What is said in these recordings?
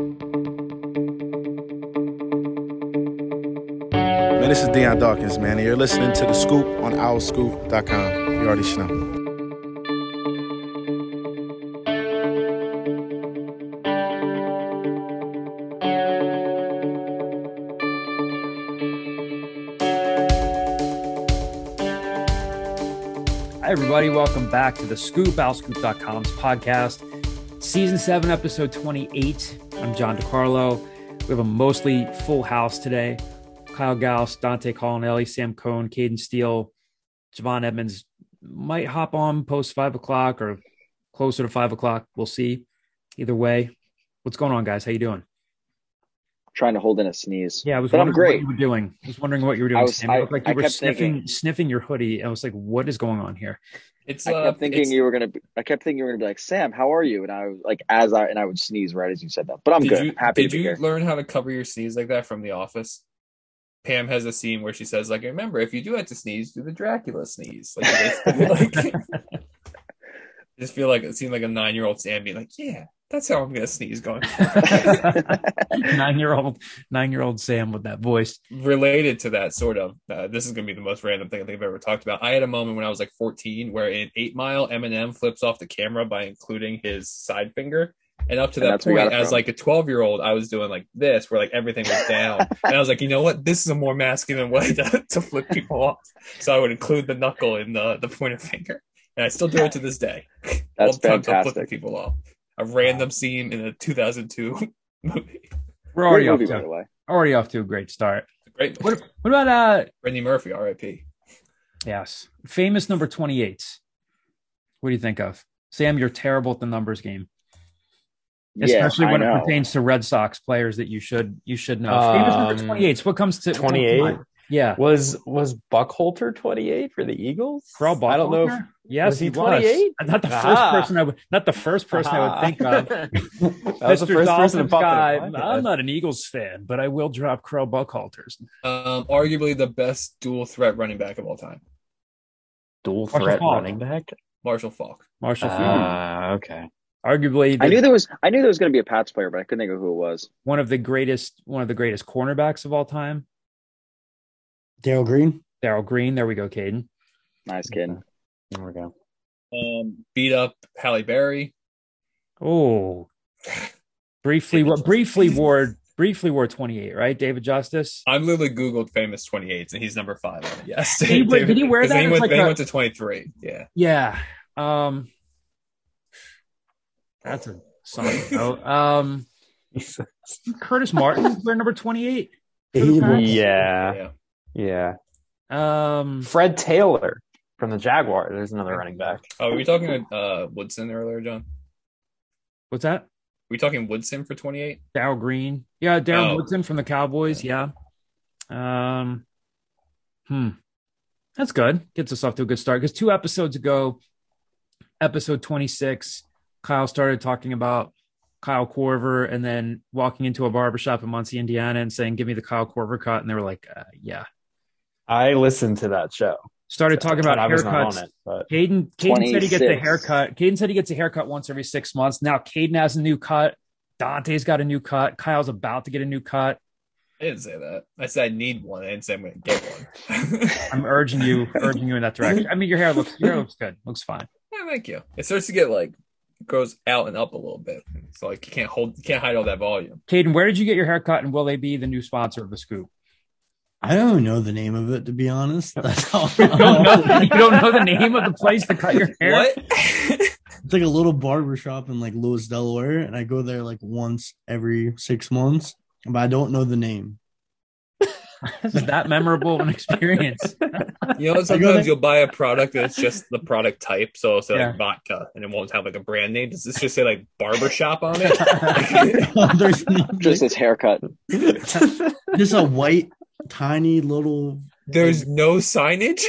Man, this is Deion Hawkins, man, and you're listening to The Scoop on owlscoop.com. You already know. Hey everybody, welcome back to The Scoop, owlscoop.com's podcast, Season 7, Episode 28. I'm John DiCarlo. We have a mostly full house today. Kyle Gauss, Dante Collinelli, Sam Cohn, Caden Steele, Javon Edmonds might hop on post 5 o'clock or closer to 5 o'clock. We'll see. Either way, what's going on, guys? How you doing? Trying to hold in a sneeze. Yeah, I was wondering what you were doing. I was wondering what you were doing. It looked like you were sniffing your hoodie. I was like, "What is going on here?" I kept thinking you were gonna be like, "Sam, how are you?" And I was like, I would sneeze right as you said that. But I'm good. Happy to be here. Did you learn how to cover your sneeze like that from The Office? Pam has a scene where she says, "Like, remember, if you do have to sneeze, do the Dracula sneeze." I just feel like it seemed like a 9-year-old Sam being like, "Yeah. That's how I'm gonna sneeze going." 9-year-old Sam with that voice. Related to that, sort of. This is gonna be the most random thing I think I've ever talked about. I had a moment when I was like 14, where in 8 Mile, Eminem flips off the camera by including his side finger. And up to that point, as like a 12-year-old, I was doing like this, where like everything was down, and I was like, you know what, this is a more masculine way to flip people off. So I would include the knuckle in the pointer finger, and I still do it to this day. That's fantastic. Flipping people off. A random scene in a 2002 movie. We're already off to a great start. Great. What about Randy Murphy, R.I.P.? Yes, famous number 28. What do you think of, Sam? You're terrible at the numbers game, especially when it pertains to Red Sox players that you should know. Famous number 28. What comes to 28? Yeah, was Buckholter 28 for the Eagles? I don't know. Yes, was he 28? Not the first person I would think of. That was the first person to pop. I'm not an Eagles fan, but I will drop Crow Buckhalters. Arguably the best dual threat running back of all time. Running back? Marshall Faulk. Okay. Arguably, I knew there was going to be a Pats player, but I couldn't think of who it was. One of the greatest cornerbacks of all time. Darryl Green. There we go, Caden. Nice, Caden. There we go. Beat up Halle Berry. Oh. Briefly wore 28, right? David Justice. I'm literally Googled famous 28s, and he's number 5 on it. Yes. Did he wear that? He went to 23. Yeah. Yeah. That's a song. Curtis Martin, wear number 28. Yeah. Fred Taylor from the Jaguars. There's another running back. Oh, were we talking Woodson earlier, John? What's that? Were we talking Woodson for 28? Darryl Green. Yeah, Darryl Woodson from the Cowboys. Yeah. That's good. Gets us off to a good start. Because 2 episodes ago, episode 26, Kyle started talking about Kyle Corver and then walking into a barbershop in Muncie, Indiana and saying, "Give me the Kyle Corver cut." And they were like, yeah. I listened to that show. Started talking about haircuts. Caden said he gets a haircut. Caden said he gets a haircut once every 6 months. Now Caden has a new cut. Dante's got a new cut. Kyle's about to get a new cut. I didn't say that. I said I need one. I didn't say I'm going to get one. I'm urging you in that direction. I mean, your hair looks good. Looks fine. Yeah, thank you. It starts to get like goes out and up a little bit. So like you can't hide all that volume. Caden, where did you get your haircut, and will they be the new sponsor of The Scoop? I don't know the name of it, to be honest. That's all. You don't know the name of the place to cut your hair? What? It's like a little barbershop in like Lewis, Delaware, and I go there like once every 6 months, but I don't know the name. This is that memorable of an experience. You know, sometimes you'll buy a product and it's just the product type. So it's like vodka, and it won't have like a brand name. Does this just say like barbershop on it? There's just this haircut. Just a white tiny little. There's no signage.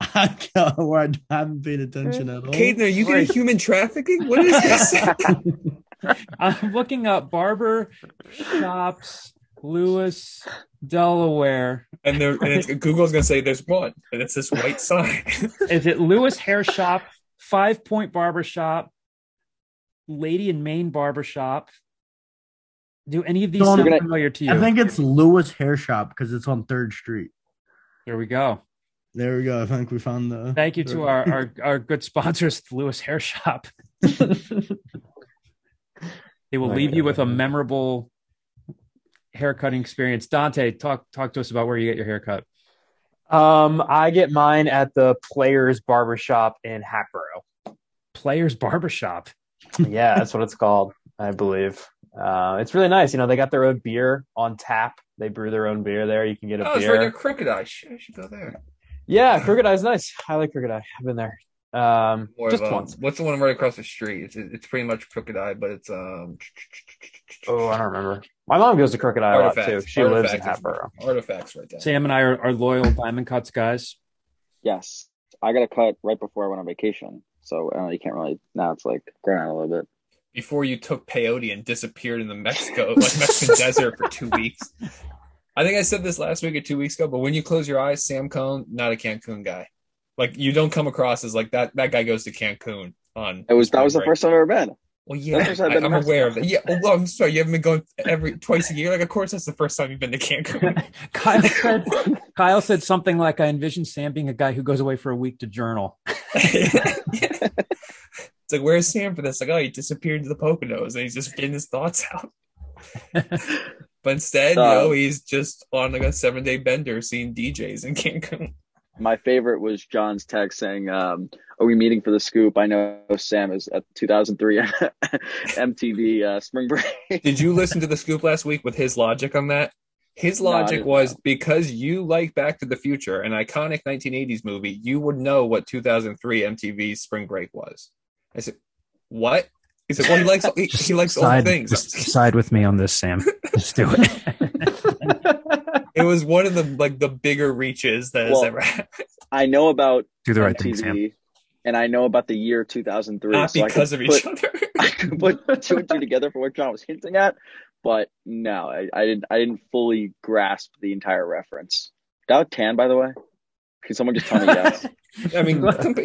I haven't paid attention at all. Caden, are you getting human trafficking? What is this? I'm looking up barber shops, Lewis, Delaware, Google's gonna say there's one, and it's this white sign. Is it Lewis Hair Shop, 5 Point Barbershop, Lady in Maine Barbershop, Do any of these sound familiar to you? I think it's Lewis Hair Shop because it's on 3rd Street. There we go. There we go. I think we found the... Thank you to our good sponsors, Lewis Hair Shop. They will leave you with a memorable haircutting experience. Dante, talk to us about where you get your haircut. I get mine at the Players Barbershop in Hackboro. Players Barbershop? Yeah, that's what it's called, I believe. It's really nice. You know, they got their own beer on tap. They brew their own beer there. You can get a beer. It's right near Crooked Eye. I should go there. Yeah, Crooked Eye is nice. I like Crooked Eye. I've been there. Once. What's the one right across the street? It's pretty much Crooked Eye, but it's I don't remember. My mom goes to Crooked Eye a lot too. She lives in Hatboro. Artifacts right there. Sam and I are loyal Diamond Cuts guys. Yes, I got a cut right before I went on vacation, so you can't really. Now it's like grown out a little bit. Before you took peyote and disappeared in the Mexican desert for 2 weeks. I think I said this last week or 2 weeks ago, but when you close your eyes, Sam Cohn, not a Cancun guy. Like, you don't come across as like that guy goes to Cancun on. That was the first time I've ever been. Well, yeah, I'm aware of it. Yeah, well, I'm sorry, you haven't been going twice a year. Like, of course, that's the first time you've been to Cancun. Kyle said something like, "I envision Sam being a guy who goes away for a week to journal." Yeah. It's like, where's Sam for this? Like, oh, he disappeared to the Poconos and he's just getting his thoughts out. But instead, he's just on like a 7-day bender, seeing DJs in Cancun. My favorite was John's text saying, "Are we meeting for the scoop? I know Sam is at 2003 MTV spring break." Did you listen to the scoop last week with his logic on that? His logic was because you like Back to the Future, an iconic 1980s movie, you would know what 2003 MTV spring break was. I said, "What?" He said, "Well, he likes old things." Side with me on this, Sam. Just do it. It was one of the bigger reaches that has ever happened. I know about do the right MTV, thing, Sam. And I know about the year 2003. Not so because of each other. I could put two and two together for what John was hinting at, but no, I didn't fully grasp the entire reference. That tan, by the way. Can someone just tell me yes? I mean, I think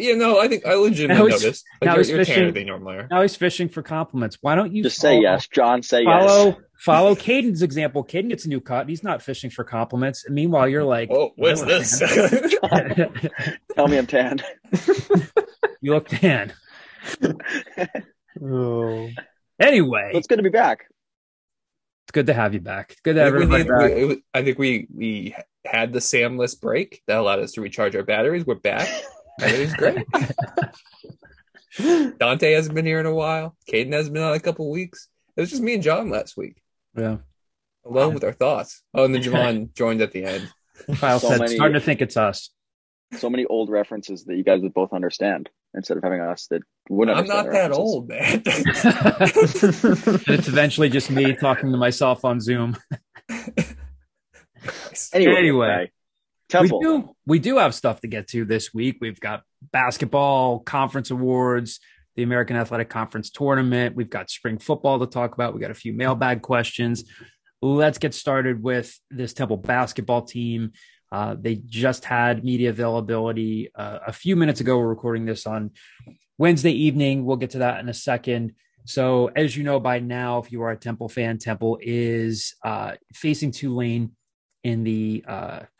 I legitimately noticed. Like, you're fishing, now he's fishing for compliments. Why don't you just say yes, John? Say yes. Follow Caden's example. Caden gets a new cut. And he's not fishing for compliments. And meanwhile, you're like, "Whoa, what's this?" Tell me I'm tan. You look tan. Oh. Anyway, it's good to be back. It's good to have you back. It's good to have everybody back. I think we had the Samless break that allowed us to recharge our batteries. We're back. Everything's great. Dante hasn't been here in a while. Caden hasn't been out a couple weeks. It was just me and John last week. Yeah. Alone with our thoughts. Oh, and then Javon joined at the end. Kyle said, starting to think it's us. So many old references that you guys would both understand instead of having us that wouldn't understand. I'm not that old, man. It's eventually just me talking to myself on Zoom. Anyway, Temple. We do have stuff to get to this week. We've got basketball, conference awards, the American Athletic Conference tournament. We've got spring football to talk about. We got a few mailbag questions. Let's get started with this Temple basketball team. They just had media availability a few minutes ago. We're recording this on Wednesday evening. We'll get to that in a second. So as you know by now, if you are a Temple fan, Temple is facing Tulane in the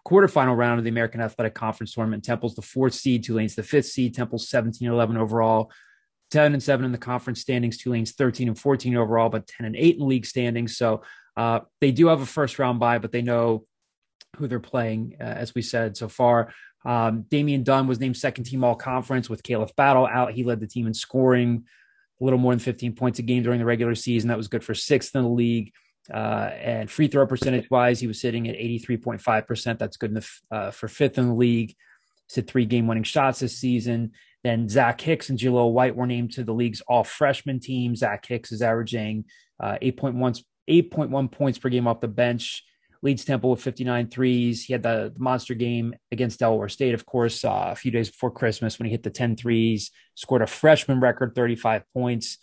quarterfinal round of the American Athletic Conference tournament. Temple's the 4th seed, Tulane's the 5th seed. Temple's 17-11 overall, 10-7 in the conference standings. Tulane's 13-14 overall, but 10-8 in league standings. So they do have a first round bye, but they know who they're playing, as we said so far. Damian Dunn was named second team all conference with Caleb Battle out. He led the team in scoring a little more than 15 points a game during the regular season. That was good for 6th in the league. And free throw percentage wise, he was sitting at 83.5%. That's good enough for 5th in the league. He's hit 3 game winning shots this season. Then Zach Hicks and Jaleel White were named to the league's all freshman team. Zach Hicks is averaging 8.1 points per game off the bench. Leads Temple with 59 threes. He had the monster game against Delaware State, of course, a few days before Christmas when he hit the 10 threes, scored a freshman record 35 points.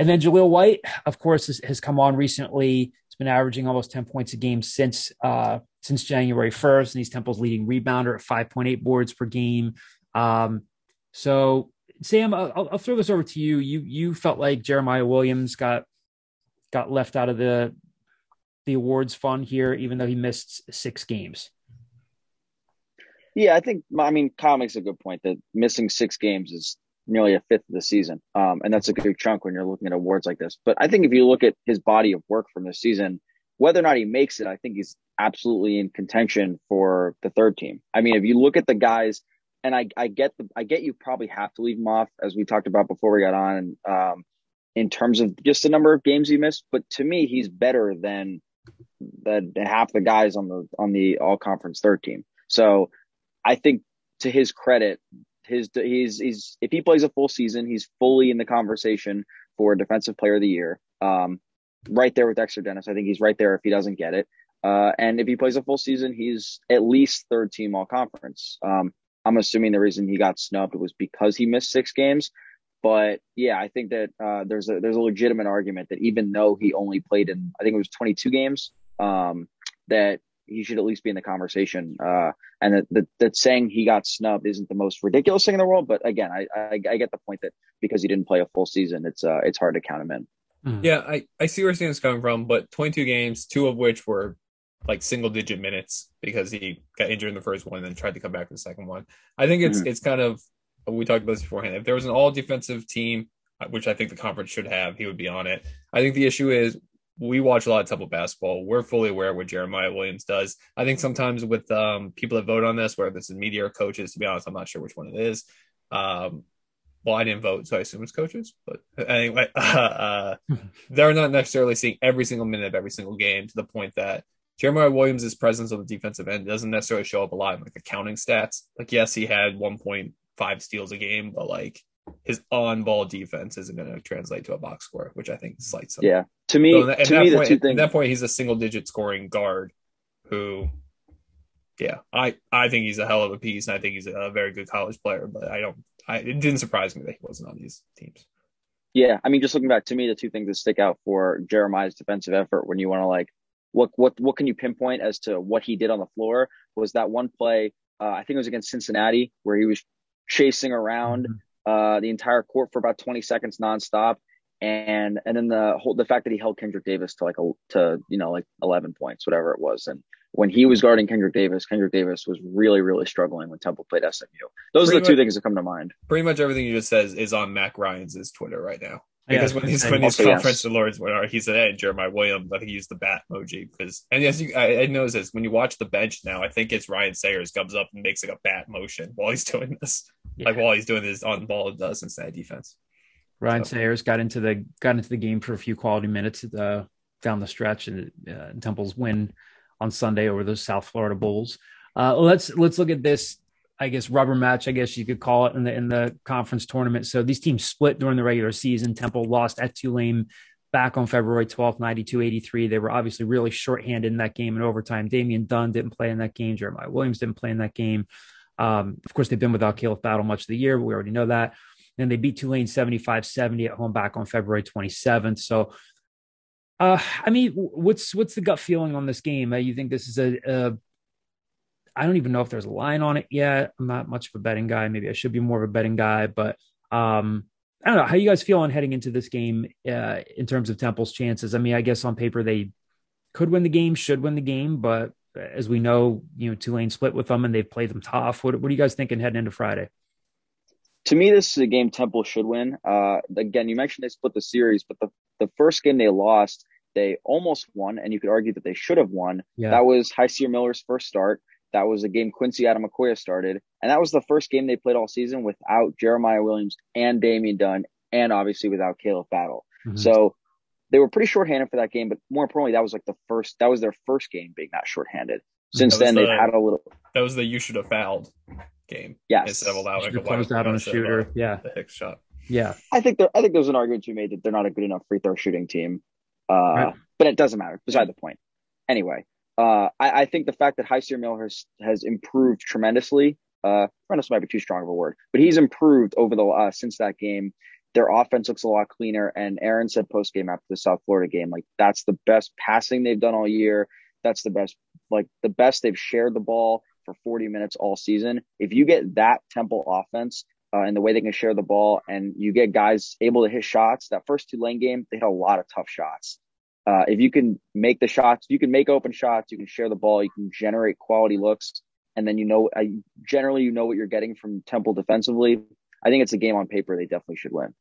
And then Jaleel White, of course, has come on recently. He's been averaging almost 10 points a game since January 1st, and he's Temple's leading rebounder at 5.8 boards per game. So, Sam, I'll throw this over to you. You felt like Jeremiah Williams got left out of the the awards fun here, even though he missed 6 games? Yeah, I mean, Kyle makes a good point that missing 6 games is nearly a fifth of the season. And that's a big chunk when you're looking at awards like this. But I think if you look at his body of work from this season, whether or not he makes it, I think he's absolutely in contention for the third team. I mean, if you look at the guys, and I get you probably have to leave him off, as we talked about before we got on, in terms of just the number of games he missed. But to me, he's better than half the guys on the all conference third team. So I think, to his credit, he's if he plays a full season, he's fully in the conversation for Defensive Player of the Year. Right there with Dexter Dennis. I think he's right there if he doesn't get it. And if he plays a full season, he's at least third team all conference. I'm assuming the reason he got snubbed was because he missed 6 games. But yeah, I think that there's a legitimate argument that even though he only played in, I think it was 22 games, that he should at least be in the conversation. And that saying he got snubbed isn't the most ridiculous thing in the world. But again, I get the point that because he didn't play a full season, it's hard to count him in. Mm-hmm. Yeah, I see where Stan's coming from, but 22 games, 2 of which were like single-digit minutes because he got injured in the first one and then tried to come back in the second one. I think it's kind of, we talked about this beforehand, if there was an all-defensive team, which I think the conference should have, he would be on it. I think the issue is we watch a lot of Temple basketball. We're fully aware of what Jeremiah Williams does. I think sometimes with people that vote on this, whether this is media or coaches, to be honest, I'm not sure which one it is. Well, I didn't vote, so I assume it's coaches. But anyway, they're not necessarily seeing every single minute of every single game, to the point that Jeremiah Williams' presence on the defensive end doesn't necessarily show up a lot in like the counting stats. Like, yes, he had 1.5 steals a game, but like his on-ball defense isn't going to translate to a box score, which I think slights him. Yeah, to me, so at that point, he's a single-digit scoring guard who, yeah, I think he's a hell of a piece, and I think he's a very good college player, but it didn't surprise me that he wasn't on these teams. Yeah. I mean, just looking back, to me, the 2 things that stick out for Jeremiah's defensive effort, when you want to like, what can you pinpoint as to what he did on the floor, was that one play. I think it was against Cincinnati where he was chasing around the entire court for about 20 seconds nonstop. And then the fact that he held Kendrick Davis to like 11 points, whatever it was. And when he was guarding Kendrick Davis was really, really struggling when Temple played SMU. Those are the 2 things that come to mind. Pretty much everything you just said is on Mac Ryan's Twitter right now. Because when these conference awards went on, he said, hey, Jeremiah Williams, I think he used the bat emoji. I noticed this, when you watch the bench now, I think it's Ryan Sayers comes up and makes like a bat motion while he's doing this. Yeah. Like while he's doing this on ball, it does inside defense. Ryan Sayers got into the game for a few quality minutes down the stretch and Temple's win on Sunday over those South Florida Bulls. Let's look at this, I guess, rubber match, I guess you could call it, in the conference tournament. So these teams split during the regular season. Temple lost at Tulane back on February 12th, 92-83. They were obviously really shorthanded in that game in overtime. Damian Dunn didn't play in that game. Jeremiah Williams didn't play in that game. Of course, they've been without Caleb Battle much of the year, but we already know that. And they beat Tulane 75-70 at home back on February 27th. So, I mean, what's the gut feeling on this game? You think this is I don't even know if there's a line on it yet. I'm not much of a betting guy. Maybe I should be more of a betting guy, but I don't know. How you guys feel on heading into this game in terms of Temple's chances? I mean, I guess on paper they could win the game, should win the game, but as we know, Tulane split with them and they've played them tough. What are you guys thinking heading into Friday? To me, this is a game Temple should win. Again, you mentioned they split the series, but the first game they lost, they almost won, and you could argue that they should have won. Yeah. That was Highseer Miller's first start. That was a game Quincy Adamakoya started, and that was the first game they played all season without Jeremiah Williams and Damian Dunn, and obviously without Caleb Battle. Mm-hmm. So they were pretty shorthanded for that game, but more importantly, that was like that was their first game being that shorthanded. Since then, they've had a little. That was the you should have fouled game. Yes. Instead of allowing a closed out on a shooter. Yeah. The Hicks shot. Yeah. I think there's an argument to be made that they're not a good enough free throw shooting team. Right. But it doesn't matter. Beside the point. Anyway, I think the fact that Highseer Miller has improved tremendously. Tremendous might be too strong of a word, but he's improved over the since that game. Their offense looks a lot cleaner. And Aaron said post game after the South Florida game, like that's the best passing they've done all year. That's the best they've shared the ball for 40 minutes all season. If you get that Temple offense and the way they can share the ball, and you get guys able to hit shots, that first Tulane game, they had a lot of tough shots. If you can make the shots, you can make open shots, you can share the ball, you can generate quality looks. And then, generally, what you're getting from Temple defensively. I think it's a game on paper they definitely should win.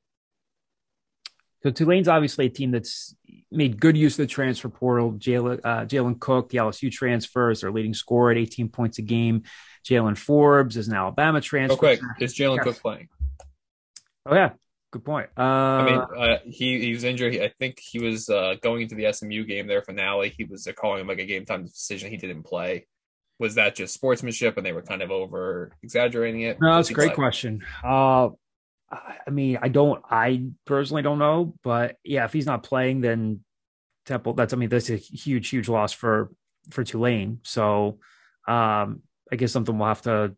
So Tulane's obviously a team that's made good use of the transfer portal. Jalen Cook, the LSU transfer, is their leading scorer at 18 points a game. Jalen Forbes is an Alabama transfer. Oh, quick. Is Jalen Cook playing? Oh, yeah. Good point. He was injured. I think he was going into the SMU game, their finale. He was calling him like a game time decision. He didn't play. Was that just sportsmanship and they were kind of over-exaggerating it? No, that's a great question. I personally don't know, but yeah, if he's not playing, then Temple, that's a huge loss for Tulane. So I guess something we'll have to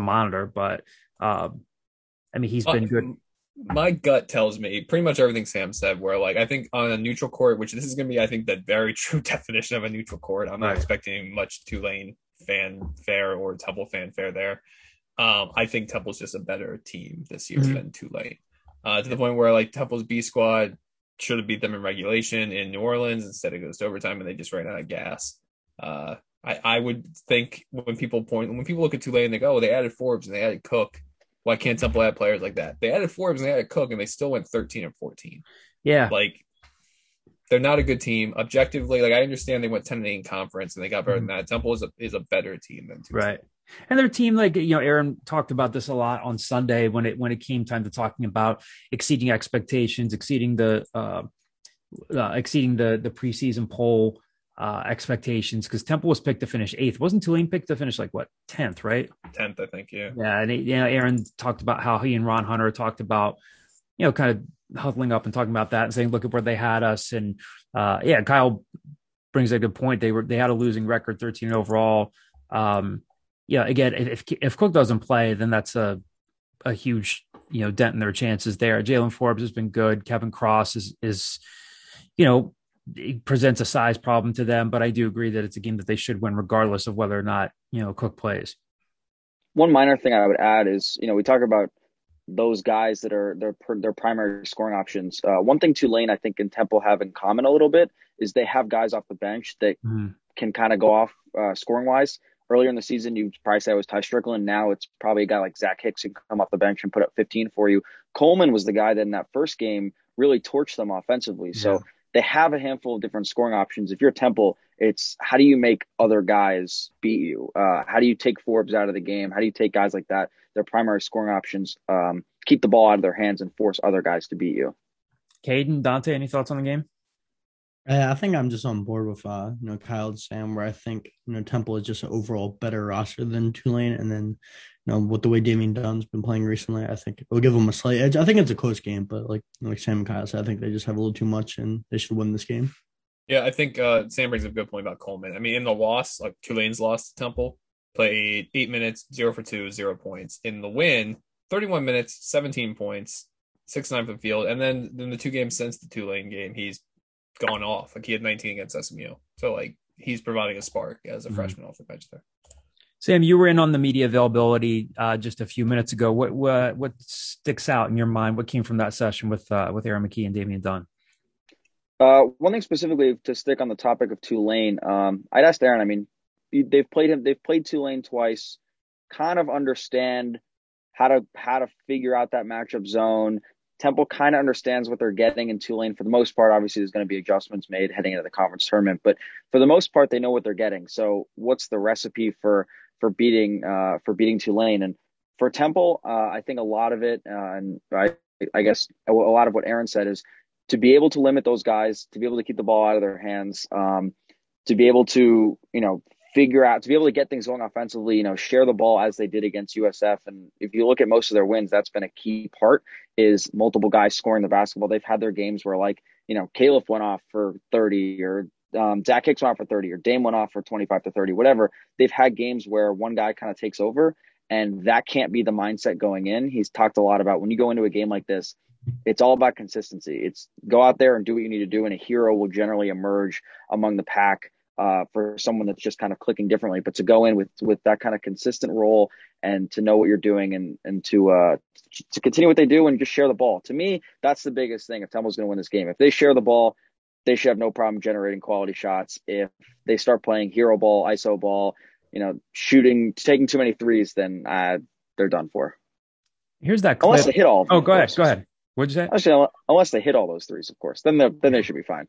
monitor, but he's been good. My gut tells me pretty much everything Sam said, where I think on a neutral court, which this is going to be, I think, the very true definition of a neutral court. I'm not expecting much Tulane fanfare or Temple fanfare there. I think Temple's just a better team this year than Tulane. To the point where Temple's B squad should have beat them in regulation in New Orleans. Instead, it goes to overtime and they just ran out of gas. I would think when people look at Tulane, they go, "Oh, they added Forbes and they added Cook. Why can't Temple add players like that?" They added Forbes and they added Cook, and they still went 13-14. Yeah, they're not a good team objectively. I understand they went 10-8 in conference and they got better than that. Temple is a better team than Tuesday. Right. And their team, Aaron talked about this a lot on Sunday when it came time to talking about exceeding expectations, exceeding the preseason poll expectations, because Temple was picked to finish 8th. Wasn't Tulane picked to finish 10th, right? 10th, I think, yeah. Yeah, and Aaron talked about how he and Ron Hunter talked about, kind of huddling up and talking about that and saying, look at where they had us. And Kyle brings a good point. They had a losing record, 13 overall. Again, if Cook doesn't play, then that's a huge dent in their chances there. Jalen Forbes has been good. Kevin Cross is it presents a size problem to them, but I do agree that it's a game that they should win regardless of whether or not, Cook plays. One minor thing I would add is, we talk about those guys that are their primary scoring options. One thing Tulane, I think, and Temple have in common a little bit is they have guys off the bench that can kind of go off scoring wise. Earlier in the season, you probably say it was Ty Strickland. Now it's probably a guy like Zach Hicks who can come off the bench and put up 15 for you. Coleman was the guy that in that first game really torched them offensively. Yeah. So they have a handful of different scoring options. If you're Temple, it's how do you make other guys beat you? How do you take Forbes out of the game? How do you take guys like that, their primary scoring options, keep the ball out of their hands and force other guys to beat you? Caden, Dante, any thoughts on the game? I think I'm just on board with Kyle and Sam, where I think Temple is just an overall better roster than Tulane, and then with the way Damian Dunn's been playing recently, I think it will give them a slight edge. I think it's a close game, but like Sam and Kyle said, I think they just have a little too much, and they should win this game. Yeah, I think Sam brings up a good point about Coleman. In the loss, Tulane's loss to Temple, played 8 minutes, 0 for 2, 0 points. In the win, 31 minutes, 17 points, 6-9 from the field. And then in the two games since the Tulane game, he's gone off. He had 19 against SMU. So he's providing a spark as a freshman off the bench there. Sam, you were in on the media availability just a few minutes ago. What sticks out in your mind? What came from that session with Aaron McKee and Damian Dunn? One thing specifically to stick on the topic of Tulane, I'd asked Aaron. They've played Tulane twice. Kind of understand how to figure out that matchup zone. Temple kind of understands what they're getting in Tulane for the most part. Obviously, there's going to be adjustments made heading into the conference tournament, but for the most part, they know what they're getting. So, what's the recipe for beating Tulane? And for Temple, I think a lot of it, and I guess a lot of what Aaron said, is to be able to limit those guys, to be able to keep the ball out of their hands, to be able to figure out, to be able to get things going offensively, share the ball as they did against USF. And if you look at most of their wins, that's been a key part, is multiple guys scoring the basketball. They've had their games where Caleb went off for 30, or Zach Hicks went off for 30, or Dame went off for 25-30, whatever. They've had games where one guy kind of takes over, and that can't be the mindset going in. He's talked a lot about when you go into a game like this, it's all about consistency. It's go out there and do what you need to do, and a hero will generally emerge among the pack. For someone that's just kind of clicking differently, but to go in with that kind of consistent role and to know what you're doing and to continue what they do and just share the ball. To me, that's the biggest thing. If Temple's going to win this game, if they share the ball, they should have no problem generating quality shots. If they start playing hero ball, iso ball, you know, shooting, taking too many threes, then they're done for. Here's that clip. Unless they hit all of them. Oh, go ahead. What'd you say? Actually, unless they hit all those threes, of course, then they should be fine.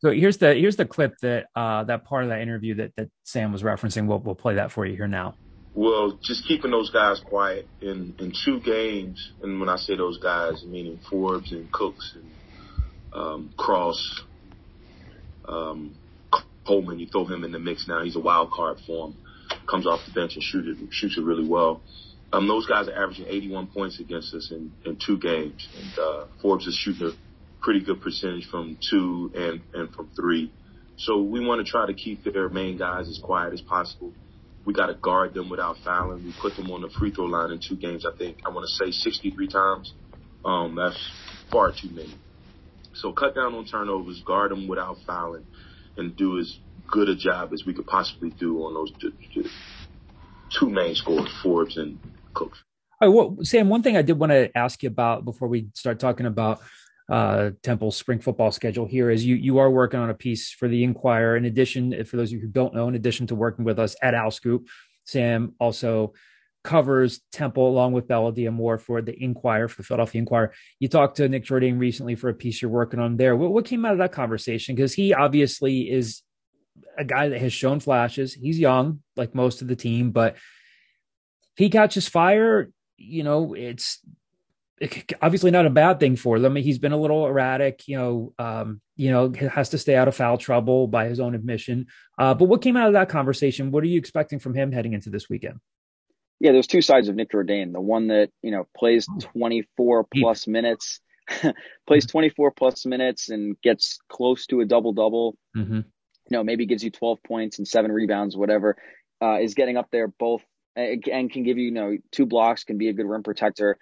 So here's the clip that that part of that interview that Sam was referencing. We'll play that for you here now. Well, just keeping those guys quiet in two games, and when I say those guys, meaning Forbes and Cooks and Cross, Coleman. You throw him in the mix now. He's a wild card for him. Comes off the bench and shoots it really well. Those guys are averaging 81 points against us in two games. And Forbes is shooting a pretty good percentage from two and from three. So we want to try to keep their main guys as quiet as possible. We got to guard them without fouling. We put them on the free throw line in two games, I think. I want to say 63 times. That's far too many. So cut down on turnovers, guard them without fouling, and do as good a job as we could possibly do on those two main scorers, Forbes and Coach. All right, well, Sam, one thing I did want to ask you about before we start talking about Temple's spring football schedule here is you are working on a piece for the Inquirer. In addition, for those of you who don't know, in addition to working with us at Owl Scoop, Sam also covers Temple along with Belladia Moore for the Inquirer, for the Philadelphia Inquirer. You talked to Nick Jordan recently for a piece you're working on there. What came out of that conversation? Because he obviously is a guy that has shown flashes. He's young, like most of the team, but he catches fire, you know, it's obviously not a bad thing for them. He's been a little erratic, has to stay out of foul trouble by his own admission. But what came out of that conversation? What are you expecting from him heading into this weekend? Yeah, there's two sides of Nick Jordan. The one that, you know, plays 24 plus minutes, plays 24 plus minutes and gets close to a double-double, mm-hmm. you know, maybe gives you 12 points and 7 rebounds, whatever, is getting up there both and can give you, you know, 2 blocks, can be a good rim protector.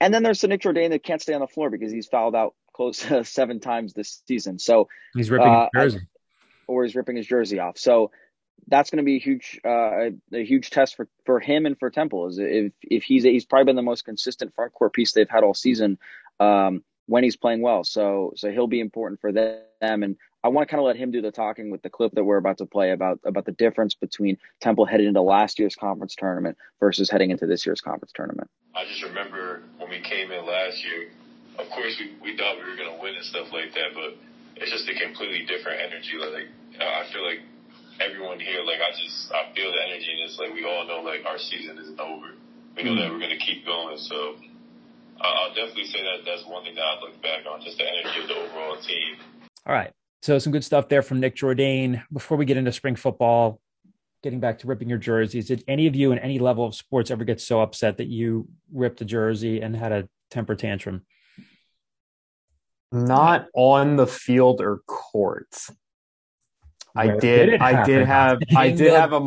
And then there's the Nick Jordan that can't stay on the floor because he's fouled out close to 7 times this season. So he's ripping his jersey. Or he's ripping his jersey off. So that's going to be a huge test for him and for Temple. Is if he's probably been the most consistent front court piece they've had all season when he's playing well. So he'll be important for them. And I want to kind of let him do the talking with the clip that we're about to play about the difference between Temple headed into last year's conference tournament versus heading into this year's conference tournament. I just remember when we came in last year, of course we thought we were going to win and stuff like that, but it's just a completely different energy. Like I feel like everyone here, like I feel the energy, and it's like we all know like our season isn't over. We know that we're gonna keep going. So I'll definitely say that's one thing that I look back on, just the energy of the overall team. All right, so some good stuff there from Nick Jordan. Before we get into spring football, getting back to ripping your jerseys, did any of you in any level of sports ever get so upset that you ripped a jersey and had a temper tantrum? Not on the field or court. I did have a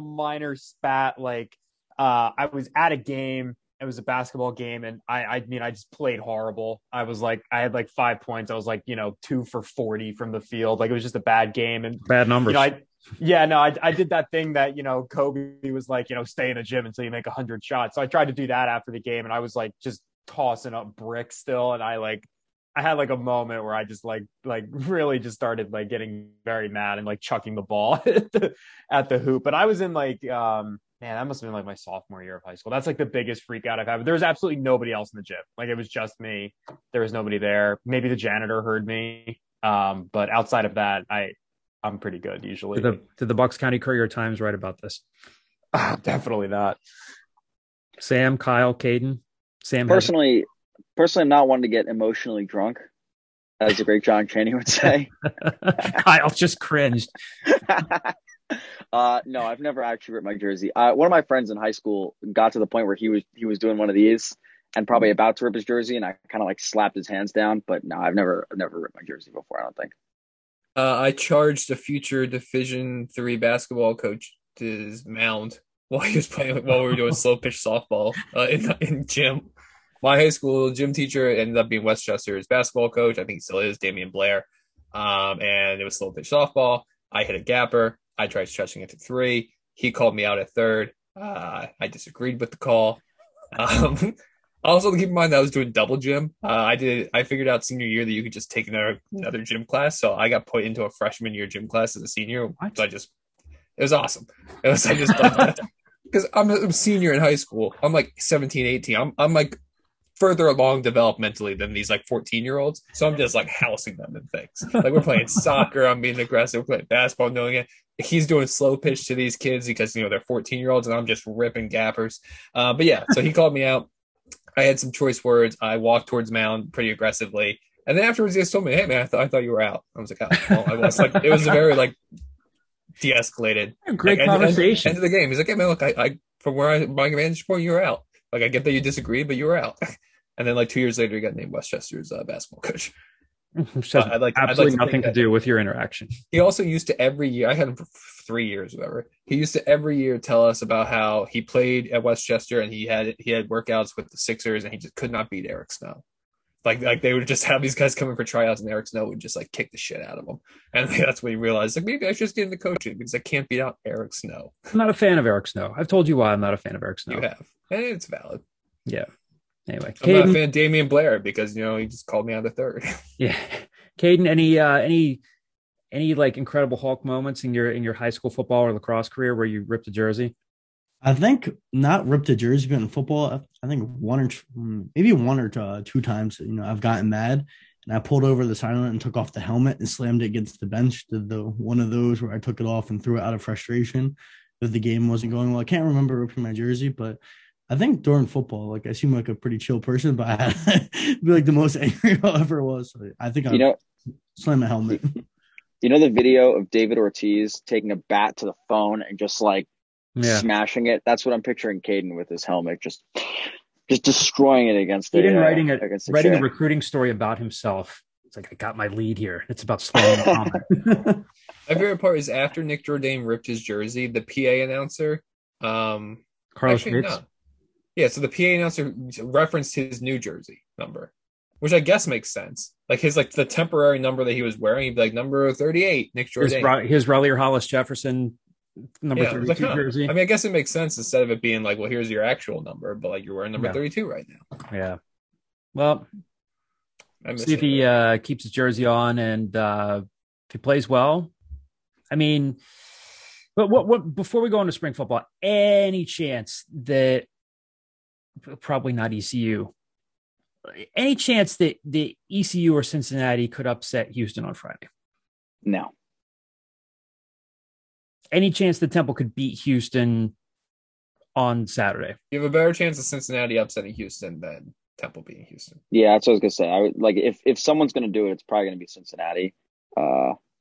minor spat. Like I was at a game. It was a basketball game, and I mean I just played horrible. I was like, I had like 5 points. I was like, you know, 2 for 40 from the field. Like it was just a bad game and bad numbers. You know, I did that thing that, you know, Kobe was like, you know, stay in a gym until you make 100 shots. So I tried to do that after the game, and I was like just tossing up bricks still, and I had like a moment where I just like really just started like getting very mad and like chucking the ball at the hoop. But I was in like, man, that must've been like my sophomore year of high school. That's like the biggest freak out I've had. But there was absolutely nobody else in the gym. Like it was just me. There was nobody there. Maybe the janitor heard me. But outside of that, I'm pretty good usually. Did the Bucks County Courier Times write about this? Definitely not. Sam, Kyle, Caden, Sam. Personally, I'm not one to get emotionally drunk, as the great John Chaney would say. Kyle just cringed. No, I've never actually ripped my jersey. One of my friends in high school got to the point where he was doing one of these and probably about to rip his jersey, and I kind of like slapped his hands down. But no, I've never ripped my jersey before, I don't think. I charged a future Division III basketball coach to his mound while he was playing, while we were doing slow pitch softball in gym. My high school gym teacher ended up being Westchester's basketball coach. I think he still is, Damian Blair. And it was slow pitch softball. I hit a gapper. I tried stretching it to 3. He called me out at third. I disagreed with the call. Also, keep in mind that I was doing double gym. I figured out senior year that you could just take another gym class. So I got put into a freshman year gym class as a senior. What? So it was awesome. It was, I just, because I'm a senior in high school. I'm like 17, 18. I'm like further along developmentally than these like 14-year-olds. So I'm just like housing them in things. Like we're playing soccer. I'm being aggressive. We're playing basketball, knowing it. He's doing slow pitch to these kids because, you know, they're 14-year-olds and I'm just ripping gappers. But yeah, so he called me out. I had some choice words. I walked towards mound pretty aggressively. And then afterwards, he just told me, hey, man, I thought you were out. I was like, oh, well, I was like, it was a very like de-escalated. Great like, conversation. End of the game. He's like, hey, man, look, I from where I, my vantage point, you were out. Like, I get that you disagreed, but you were out. And then like 2 years later, he got named Westchester's basketball coach. Which has absolutely nothing to do with your interaction. He also used to every year, I had him for 3 years, whatever. He used to every year tell us about how he played at Westchester and he had workouts with the Sixers and he just could not beat Eric Snow. Like they would just have these guys coming for tryouts and Eric Snow would just like kick the shit out of them. And that's when he realized, like, maybe I should just get into coaching because I can't beat out Eric Snow. I'm not a fan of Eric Snow. I've told you why I'm not a fan of Eric Snow. You have, and it's valid. Yeah. Anyway, I'm not a fan of Damian Blair because, you know, he just called me on the third. Yeah. Caden, any like incredible Hulk moments in your high school football or lacrosse career where you ripped a jersey? I think not ripped a jersey, but in football, I think one or two times, you know, I've gotten mad and I pulled over the siren and took off the helmet and slammed it against the bench. Did the one of those where I took it off and threw it out of frustration that the game wasn't going well. I can't remember ripping my jersey, but I think during football, like, I seem like a pretty chill person, but I'd be like the most angry I ever was. So I think I slam a helmet. You know the video of David Ortiz taking a bat to the phone and just like smashing it? That's what I'm picturing Caden with his helmet, just destroying it against Caden writing a recruiting story about himself. It's like, I got my lead here. It's about slamming a helmet. My favorite part is after Nick Jordan ripped his jersey, the PA announcer, Carlos Schmitz. Yeah, so the PA announcer referenced his New Jersey number, which I guess makes sense. Like his, like the temporary number that he was wearing, he'd be like number 38, Nick Jordan. His Raleigh Hollis Jefferson number 32 like, huh. Jersey. I mean, I guess it makes sense instead of it being like, well, here's your actual number, but like you're wearing number 32 right now. Yeah. Well, see if he keeps his jersey on and if he plays well. I mean, but what before we go into spring football, any chance that probably not ECU. Any chance that the ECU or Cincinnati could upset Houston on Friday? No. Any chance the Temple could beat Houston on Saturday? You have a better chance of Cincinnati upsetting Houston than Temple beating Houston. Yeah, that's what I was gonna say. I would, like, if someone's gonna do it, it's probably gonna be Cincinnati.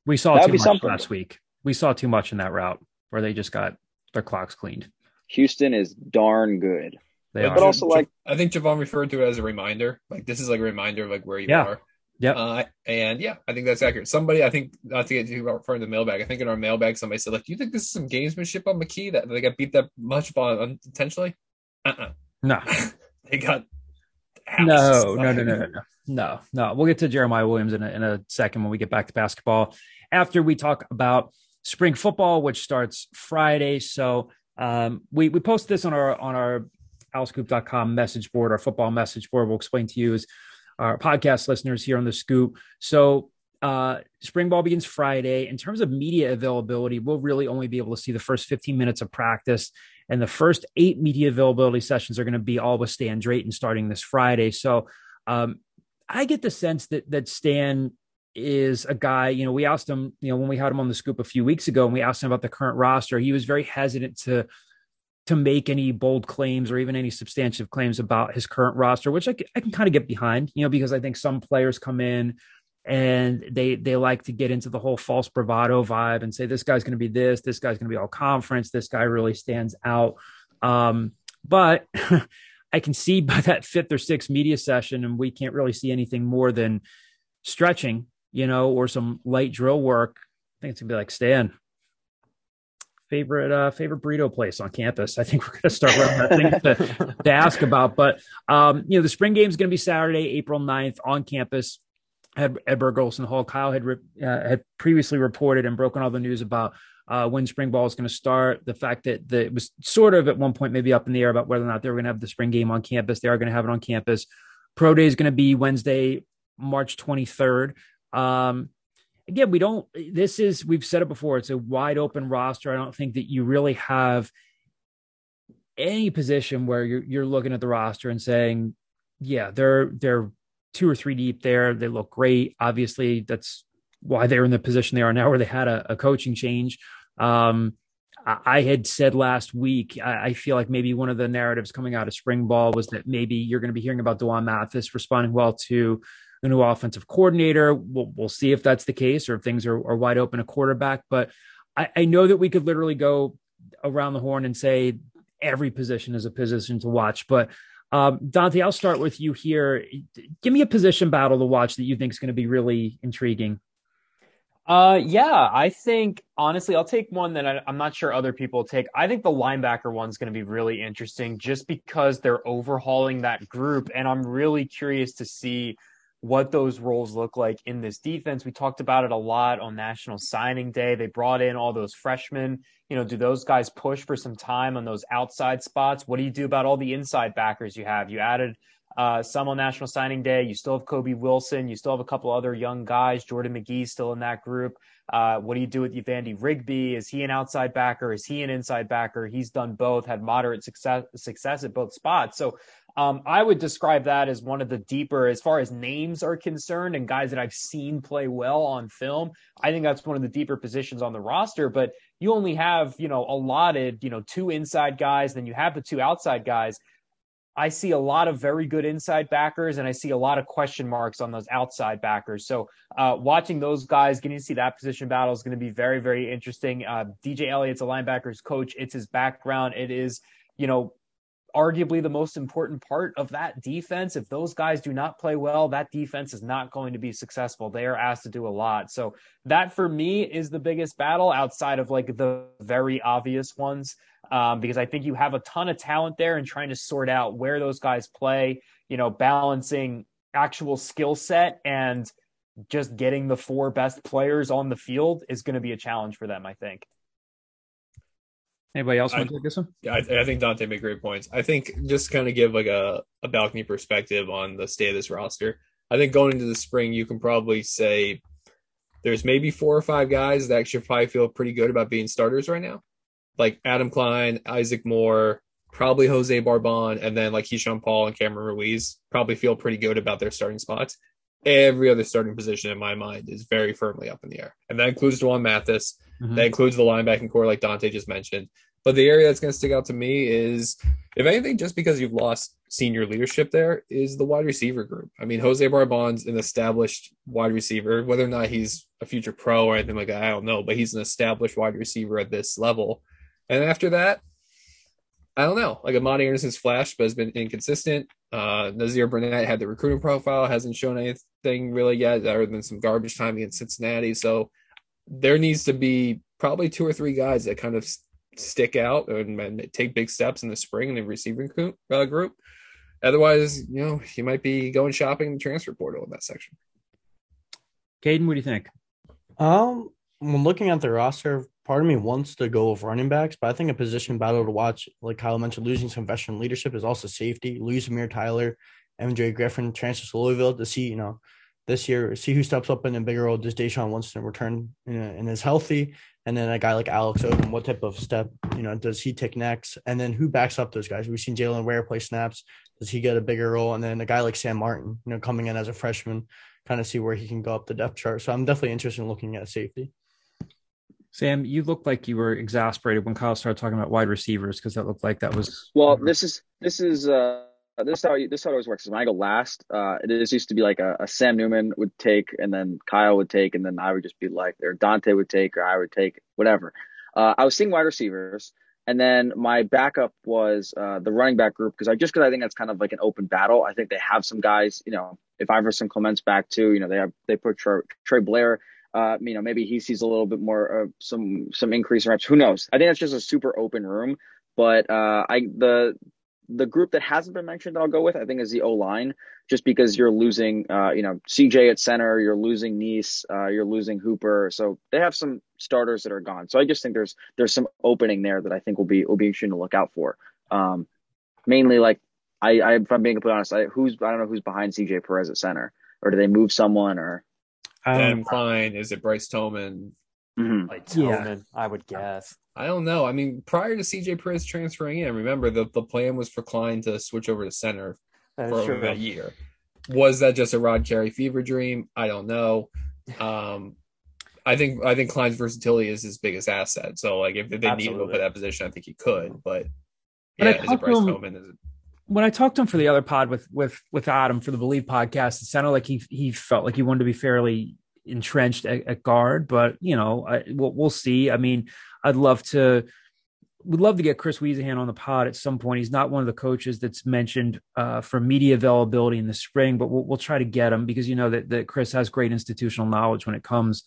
We saw too much last week. We saw too much in that route where they just got their clocks cleaned. Houston is darn good. But also, like, I think Javon referred to it as a reminder. Like, this is like a reminder of like where you are. Yeah. And yeah, I think that's accurate. Somebody, I think, not to get too far in the mailbag, I think in our mailbag, somebody said, like, do you think this is some gamesmanship on McKee that they got beat that much by unintentionally? No. They got housed. No. We'll get to Jeremiah Williams in a second when we get back to basketball after we talk about spring football, which starts Friday. So we post this on our owlscoop.com message board, our football message board. We'll explain to you as our podcast listeners here on The Scoop. So spring ball begins Friday. In terms of media availability, we'll really only be able to see the first 15 minutes of practice. And the first 8 media availability sessions are going to be all with Stan Drayton starting this Friday. So I get the sense that Stan is a guy, you know, we asked him, you know, when we had him on The Scoop a few weeks ago and we asked him about the current roster, he was very hesitant to make any bold claims or even any substantive claims about his current roster, which I can kind of get behind, you know, because I think some players come in and they like to get into the whole false bravado vibe and say, this guy's going to be this guy's going to be all conference. This guy really stands out. But I can see by that 5th or 6th media session, and we can't really see anything more than stretching, you know, or some light drill work. I think it's gonna be like, Stan, favorite burrito place on campus. I think we're going to start running things to ask about. But, you know, the spring game is going to be Saturday, April 9th on campus at Edberg Olson Hall. Kyle had previously reported and broken all the news about when spring ball is going to start, the fact that it was sort of at one point maybe up in the air about whether or not they were going to have the spring game on campus. They are going to have it on campus. Pro Day is going to be Wednesday, March 23rd. Again, we've said it before. It's a wide open roster. I don't think that you really have any position where you're looking at the roster and saying, yeah, they're two or three deep there. They look great. Obviously that's why they're in the position they are now, where they had a coaching change. I had said last week, I feel like maybe one of the narratives coming out of spring ball was that maybe you're going to be hearing about Dewan Mathis responding well to the new offensive coordinator. We'll see if that's the case or if things are wide open at quarterback. But I know that we could literally go around the horn and say every position is a position to watch. But Dante, I'll start with you here. Give me a position battle to watch that you think is going to be really intriguing. Yeah, I think, honestly, I'll take one that I'm not sure other people take. I think the linebacker one's going to be really interesting just because they're overhauling that group. And I'm really curious to see what those roles look like in this defense. We talked about it a lot on National Signing Day. They brought in all those freshmen. You know, do those guys push for some time on those outside spots? What do you do about all the inside backers you have? You added some on National Signing Day. You still have Kobe Wilson. You still have a couple other young guys. Jordan McGee still in that group. What do you do with Evandy Rigby? Is he an outside backer? Is he an inside backer? He's done both, had moderate success at both spots. So I would describe that as one of the deeper, as far as names are concerned and guys that I've seen play well on film. I think that's one of the deeper positions on the roster, but you only have, allotted, two inside guys, then you have the two outside guys. I see a lot of very good inside backers, and I see a lot of question marks on those outside backers. So watching those guys, getting to see that position battle is going to be very, very interesting. DJ Elliott's a linebacker's coach. It's his background. It is, arguably the most important part of that defense. If those guys do not play well, that defense is not going to be successful. They are asked to do a lot. So that for me is the biggest battle outside of like the very obvious ones. Because I think you have a ton of talent there and trying to sort out where those guys play, balancing actual skill set and just getting the four best players on the field is going to be a challenge for them, I think. Anybody else want to take this one? Yeah, I think Dante made great points. I think just kind of give like a balcony perspective on the state of this roster. I think going into the spring, you can probably say there's maybe four or five guys that should probably feel pretty good about being starters right now. Like Adam Klein, Isaac Moore, probably Jose Barbon, and then like Keyshawn Paul and Cameron Ruiz probably feel pretty good about their starting spots. Every other starting position in my mind is very firmly up in the air. And that includes Dewan Mathis. Mm-hmm. That includes the linebacking core, like Dante just mentioned. But the area that's going to stick out to me is, if anything, just because you've lost senior leadership there, is the wide receiver group. I mean, Jose Barbon's an established wide receiver. Whether or not he's a future pro or anything like that, I don't know. But he's an established wide receiver at this level. And after that, I don't know. Like Amani Anderson's flash, but has been inconsistent. Nazir Burnett had the recruiting profile, hasn't shown anything really yet, other than some garbage time against Cincinnati. So there needs to be probably two or three guys that kind of stick out and take big steps in the spring in the receiving group. Otherwise, you might be going shopping in the transfer portal in that section. Caden, what do you think? When looking at the roster, part of me wants to go with running backs, but I think a position battle to watch, like Kyle mentioned, losing some veteran leadership is also safety. Lose Amir Tyler, MJ Griffin, transfers to Louisville to see, this year, see who steps up in a bigger role. Does Deshaun Winston return and is healthy? And then a guy like Alex Ogun, what type of step, does he take next? And then who backs up those guys? We've seen Jalen Ware play snaps. Does he get a bigger role? And then a guy like Sam Martin, coming in as a freshman, kind of see where he can go up the depth chart. So I'm definitely interested in looking at safety. Sam, you looked like you were exasperated when Kyle started talking about wide receivers, because that looked like that was. Well, this is how it always works. When I go last, it used to be like a Sam Newman would take, and then Kyle would take, and then I would just be like, or Dante would take, or I would take, whatever. I was seeing wide receivers, and then my backup was the running back group, because I think that's kind of like an open battle. I think they have some guys, if Iverson Clement's back too, they put Trey Blair. Maybe he sees a little bit more some increase in reps. Who knows? I think that's just a super open room. But The group that hasn't been mentioned that I'll go with, I think, is the O-line, just because you're losing, CJ at center, you're losing Nice, you're losing Hooper. So they have some starters that are gone. So I just think there's some opening there that I think will be interesting to look out for. Mainly, like, I if I'm being completely honest, I don't know who's behind CJ Perez at center, or do they move someone, or Adam Klein? Is it Bryce Tillman? Mm-hmm. Like Tillman, yeah. I would guess. I don't know. I mean, prior to CJ Perez transferring in, remember the plan was for Klein to switch over to center for a year. Was that just a Rod Carey fever dream? I don't know. I think Klein's versatility is his biggest asset. So, like, if they Absolutely. Need him for that position, I think he could. But yeah, is it Bryce Tillman? When I talked to him for the other pod with Adam for the Believe podcast, it sounded like he felt like he wanted to be fairly entrenched at guard, but we'll see. I mean, we'd love to get Chris Wiesehan on the pod at some point. He's not one of the coaches that's mentioned for media availability in the spring, but we'll try to get him, because that Chris has great institutional knowledge when it comes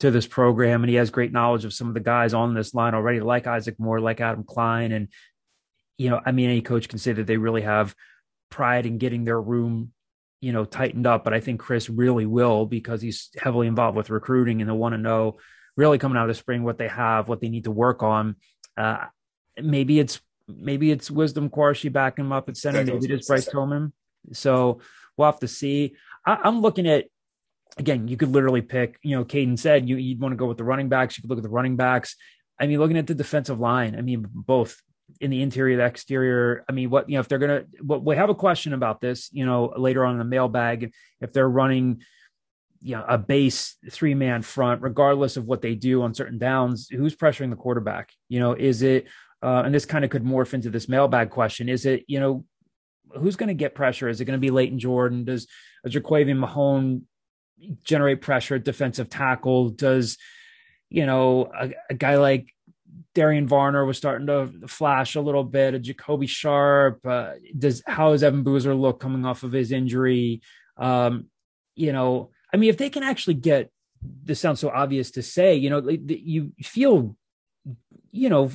to this program, and he has great knowledge of some of the guys on this line already, like Isaac Moore, like Adam Klein, and any coach can say that they really have pride in getting their room tightened up, but I think Chris really will, because he's heavily involved with recruiting, and they want to know really coming out of the spring what they have, what they need to work on. Maybe it's Wisdom Quarshie backing him up at center, maybe it's Bryce Tillman. So we'll have to see. I'm looking at, again, you could literally pick, Caden said you'd want to go with the running backs. You could look at the running backs. I mean, looking at the defensive line, I mean, both in the interior, the exterior. I mean, if they're going to, we have a question about this, later on in the mailbag, if they're running, a base 3-man front, regardless of what they do on certain downs, who's pressuring the quarterback? Is it, and this kind of could morph into this mailbag question. Is it, who's going to get pressure? Is it going to be Leighton Jordan? Does Jaquavion Mahone generate pressure at defensive tackle? Does, a guy like Darian Varner was starting to flash a little bit, a Jacoby Sharp. How does Evan Boozer look coming off of his injury? I mean, if they can actually get, this sounds so obvious to say, you feel,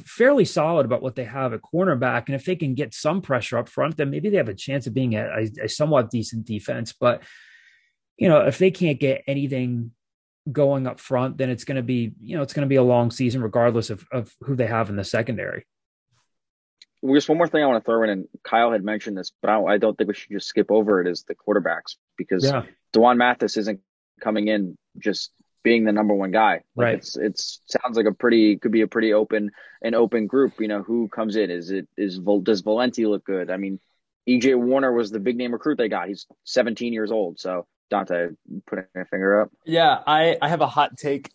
fairly solid about what they have at cornerback. And if they can get some pressure up front, then maybe they have a chance of being a somewhat decent defense. But, if they can't get anything going up front, then it's going to be, a long season, regardless of who they have in the secondary. Well, just one more thing I want to throw in, and Kyle had mentioned this, but I don't think we should just skip over it, is the quarterbacks, because DeJuan Mathis isn't coming in just being the number one guy. Like, right. It's sounds like could be a pretty open group. Who comes in? Does Valenti look good? I mean, EJ Warner was the big name recruit they got. He's 17 years old. So Dante, putting your finger up. Yeah. I have a hot take.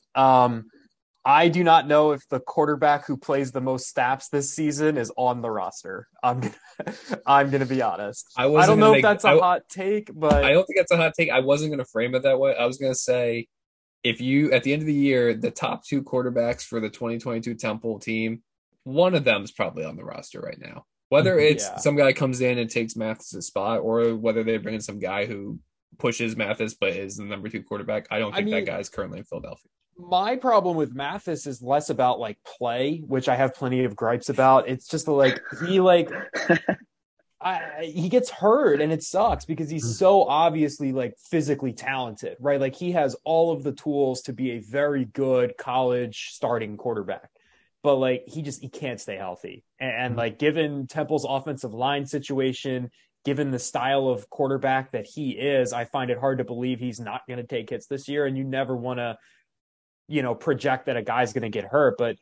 I do not know if the quarterback who plays the most snaps this season is on the roster. I'm gonna be honest. I don't know if that's a hot take, but I don't think that's a hot take. I wasn't gonna frame it that way. I was gonna say, if you at the end of the year, the top two quarterbacks for the 2022 Temple team, one of them is probably on the roster right now. Whether it's some guy comes in and takes Mathis' spot, or whether they bring in some guy who pushes Mathis but is the number two quarterback, I don't think that guy is currently in Philadelphia. My problem with Mathis is less about like play, which I have plenty of gripes about. It's just he gets hurt, and it sucks because he's so obviously physically talented, right? Like, he has all of the tools to be a very good college starting quarterback, but he can't stay healthy. And given Temple's offensive line situation, given the style of quarterback that he is, I find it hard to believe he's not going to take hits this year. And you never want to, project that a guy's going to get hurt, but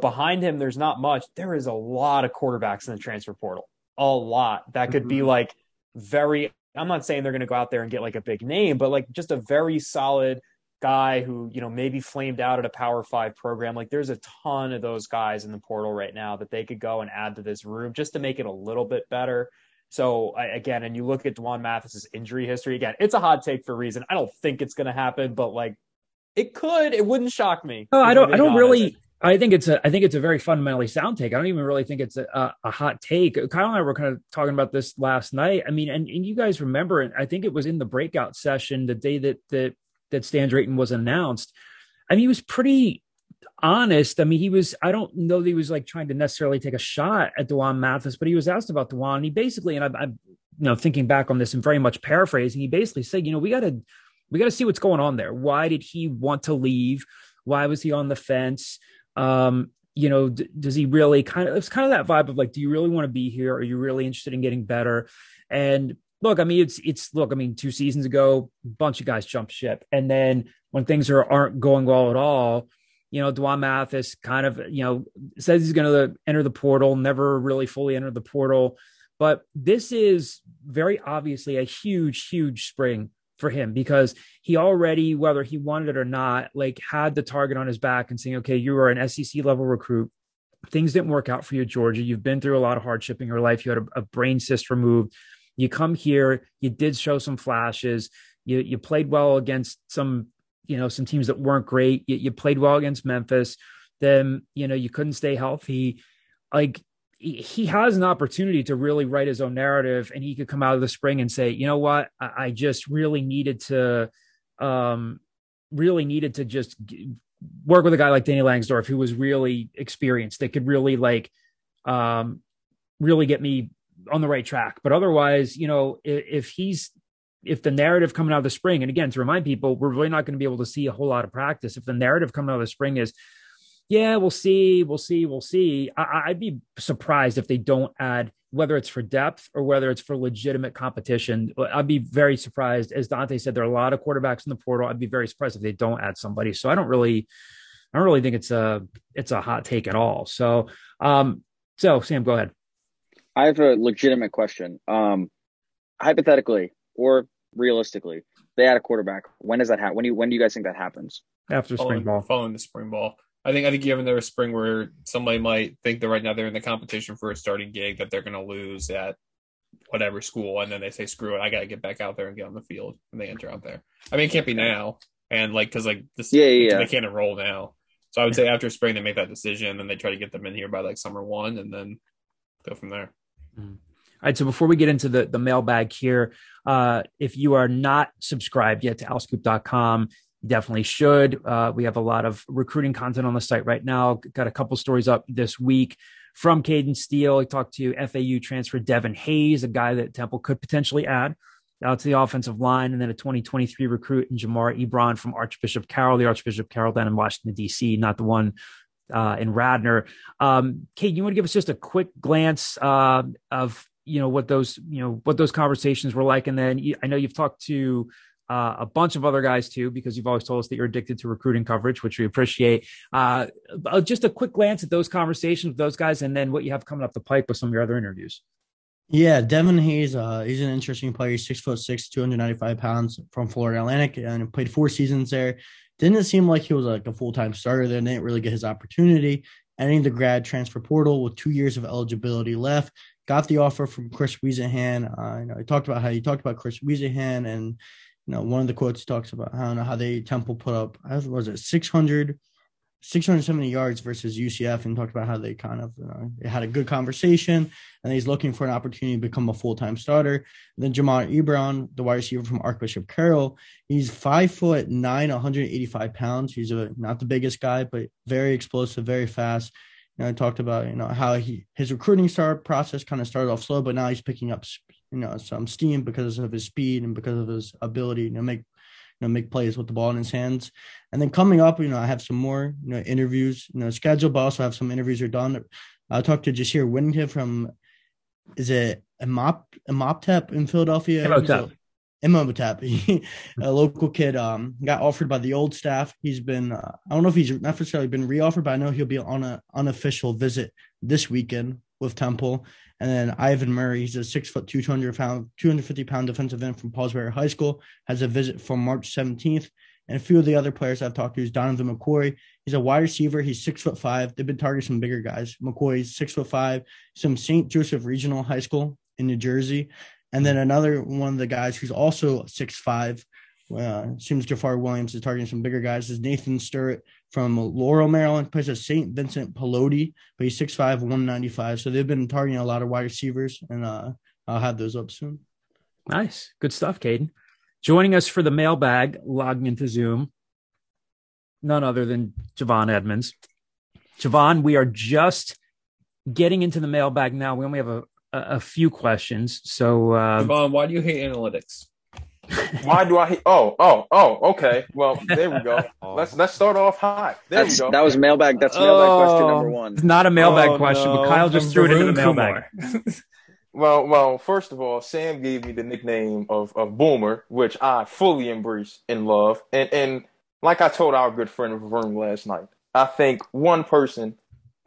behind him, there's not much. There is a lot of quarterbacks in the transfer portal, a lot that could be I'm not saying they're going to go out there and get a big name, but just a very solid guy who, maybe flamed out at a Power 5 program. There's a ton of those guys in the portal right now that they could go and add to this room just to make it a little bit better. So and you look at DeJuan Mathis's injury history, again, it's a hot take for a reason. I don't think it's going to happen, but it could. It wouldn't shock me. Oh, I don't really. I think it's a very fundamentally sound take. I don't even really think it's a hot take. Kyle and I were kind of talking about this last night. I mean, and you guys remember, and I think it was in the breakout session the day that Stan Drayton was announced. I mean, he was pretty honest. I mean, he was, I don't know that he was like trying to necessarily take a shot at Dewan Mathis, but he was asked about Dewan, and he basically, and I'm, you know, thinking back on this and very much paraphrasing, he basically said, you know, we got to see what's going on there. Why did he want to leave? Why was he on the fence? You know, does he really kind of, it's kind of that vibe of like, do you really want to be here? Are you really interested in getting better? And look, I mean, look, 2 seasons ago, a bunch of guys jumped ship. And then when things aren't going well at all, you know, Dewan Mathis kind of, you know, says he's going to enter the portal, never really fully entered the portal. But this is very obviously a huge, huge spring for him, because he already, whether he wanted it or not, like had the target on his back and saying, okay, you are an SEC level recruit. Things didn't work out for you, Georgia. You've been through a lot of hardship in your life. You had a brain cyst removed. You come here, you did show some flashes. You played well against some, you know, some teams that weren't great. You played well against Memphis. Then, you know, you couldn't stay healthy. Like, he has an opportunity to really write his own narrative, and he could come out of the spring and say, you know what, I just really needed to just work with a guy like Danny Langsdorff, who was really experienced, that could really like really get me on the right track. But otherwise, you know, if the narrative coming out of the spring, and again, to remind people, we're really not going to be able to see a whole lot of practice. If the narrative coming out of the spring is, yeah, we'll see. I'd be surprised if they don't add, whether it's for depth or whether it's for legitimate competition. I'd be very surprised. As Dante said, there are a lot of quarterbacks in the portal. I'd be very surprised if they don't add somebody. So I don't really think it's a hot take at all. So, so Sam, go ahead. I have a legitimate question. Hypothetically or realistically, they add a quarterback. When does that happen? When do you guys think that happens? After spring ball. Following the spring ball. I think you have another spring where somebody might think that right now they're in the competition for a starting gig that they're going to lose at whatever school, and then they say, "Screw it, I got to get back out there and get on the field," and they enter out there. I mean, it can't be now, and like because like this, they can't enroll now. So I would say after spring they make that decision, and then they try to get them in here by like summer one, and then go from there. Mm-hmm. All right, so before we get into the mailbag here, if you are not subscribed yet to owlscoop.com, definitely should. We have a lot of recruiting content on the site right now. Got a couple stories up this week from Caden Steele. He talked to FAU transfer Devin Hayes, a guy that Temple could potentially add out to the offensive line, and then a 2023 recruit in Jamar Ebron from Archbishop Carroll, the Archbishop Carroll down in Washington, D.C., not the one in Radnor. Caden, you want to give us just a quick glance of, you know, what those conversations were like? And then I know you've talked to a bunch of other guys too, because you've always told us that you're addicted to recruiting coverage, which we appreciate. Just a quick glance at those conversations with those guys, and then what you have coming up the pike with some of your other interviews. Yeah, Devin Hayes, he's an interesting player. He's 6'6", 295 pounds from Florida Atlantic, and played 4 seasons there. Didn't seem like he was like a full-time starter there. Didn't really get his opportunity. Ending the grad transfer portal with 2 years of eligibility left. Got the offer from Chris Wiesenhan. You know, he talked about Chris Wiesenhan, and you know, one of the quotes he talks about how they Temple put up, 670 yards versus UCF, and talked about how they kind of they had a good conversation, and he's looking for an opportunity to become a full-time starter. And then Jamar Ebron, the wide receiver from Archbishop Carroll, he's 5'9", 185 pounds. He's not the biggest guy, but very explosive, very fast. You know, I talked about, you know, how his recruiting start process kind of started off slow, but now he's picking up some steam because of his speed and because of his ability to make plays with the ball in his hands. And then coming up, I have some more interviews scheduled, but also have some interviews are done. I talked to Jasir Whittington from, is it Imhotep in Philadelphia? Imhotep, a local kid, got offered by the old staff. He's been I don't know if he's not necessarily been reoffered, but I know he'll be on an unofficial visit this weekend with Temple. And then Ivan Murray, he's a 6'2", 250-pound defensive end from Pallsberry High School, has a visit from March 17th. And a few of the other players I've talked to is Donovan McCoy. He's a wide receiver. He's 6'5". They've been targeting some bigger guys. McCoy's 6'5", some St. Joseph Regional High School in New Jersey. And then another one of the guys who's also 6'5", seems Jafar Williams is targeting some bigger guys, is Nathan Sturrett from Laurel, Maryland, plays at St. Vincent Pelody, but he's 6'5", 195. So they've been targeting a lot of wide receivers, and I'll have those up soon. Nice. Good stuff, Caden. Joining us for the mailbag, logging into Zoom, none other than Javon Edmonds. Javon, we are just getting into the mailbag now. We only have a few questions. So, Javon, why do you hate analytics? Why do I hate? Oh, okay. Well, there we go. Let's start off high. There we go. That was mailbag. That's mailbag question number one. It's not a mailbag question, but Kyle just threw it into the mailbag. Well, first of all, Sam gave me the nickname of Boomer, which I fully embrace and love. And like I told our good friend Vroom last night, I think one person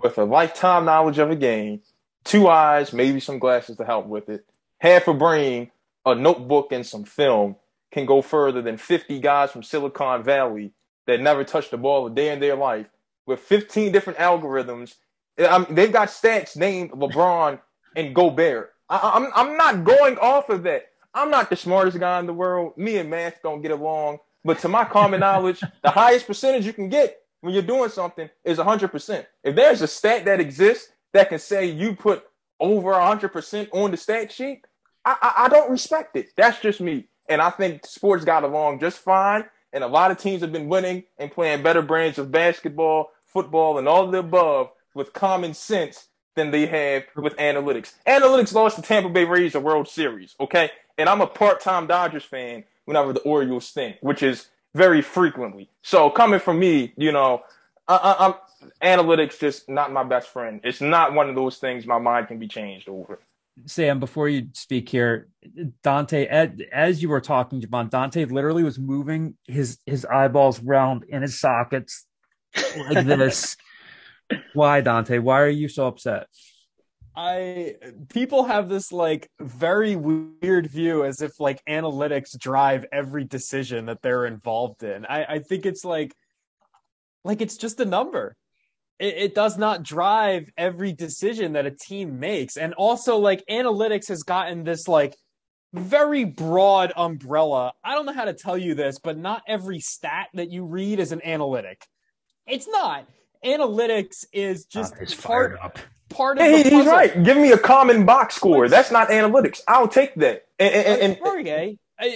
with a lifetime knowledge of a game, 2 eyes, maybe some glasses to help with it, half a brain, a notebook, and some film can go further than 50 guys from Silicon Valley that never touched the ball a day in their life with 15 different algorithms. I mean, they've got stats named LeBron and Gobert. I'm not going off of that. I'm not the smartest guy in the world. Me and math don't get along. But to my common knowledge, the highest percentage you can get when you're doing something is 100%. If there's a stat that exists that can say you put over 100% on the stat sheet, I don't respect it. That's just me. And I think sports got along just fine. And a lot of teams have been winning and playing better brands of basketball, football, and all of the above with common sense than they have with analytics. Analytics lost the Tampa Bay Rays the World Series, okay? And I'm a part-time Dodgers fan whenever the Orioles stink, which is very frequently. So coming from me, you know, I'm analytics just not my best friend. It's not one of those things my mind can be changed over. Sam, before you speak here, Dante, as you were talking, Javon, Dante literally was moving his eyeballs round in his sockets like this. Why, Dante? Why are you so upset? People have this like very weird view as if like analytics drive every decision that they're involved in. I think it's like it's just a number. It does not drive every decision that a team makes. And also like analytics has gotten this like very broad umbrella. I don't know how to tell you this, but not every stat that you read is an analytic. It's not. Analytics is just part of the puzzle. He's right. Give me a common box score. That's not analytics. I'll take that. And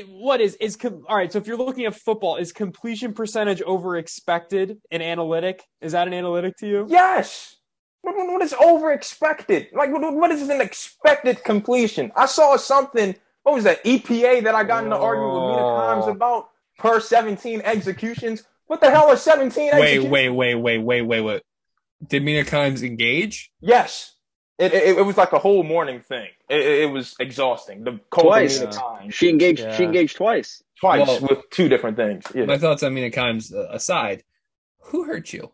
what is all right? So if you're looking at football, is completion percentage over expected an analytic? Is that an analytic to you? Yes. What is over expected? Like what is an expected completion? I saw something. What was that EPA that I got in the argument with Mina Kimes about per 17 executions? What the hell are 17 executions? Wait. Did Mina Kimes engage? Yes. It was like a whole morning thing. It was exhausting. The twice. She engaged. Yeah. She engaged twice. Well, with two different things. Yeah. My thoughts on Mina Kimes aside. Who hurt you?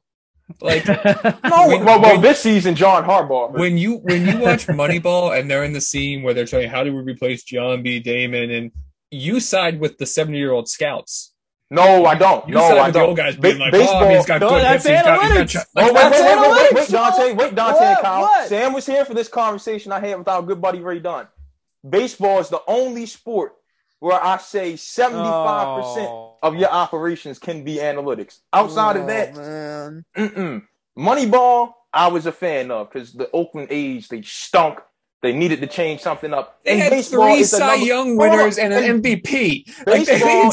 Like this season, John Harbaugh. When you watch Moneyball and they're in the scene where they're trying, how do we replace John B. Damon, and you side with the 70-year-old scouts. No, I don't. The old guys being like, baseball. He's got good hips. Wait, Dante. And Kyle. What? Sam was here for this conversation I had with our good buddy Ray Dunn. Baseball is the only sport where I say 75% of your operations can be analytics. Outside of that, Moneyball, I was a fan of because the Oakland A's, they stunk. They needed to change something up. They and had 3 Cy Young winners and an MVP. Baseball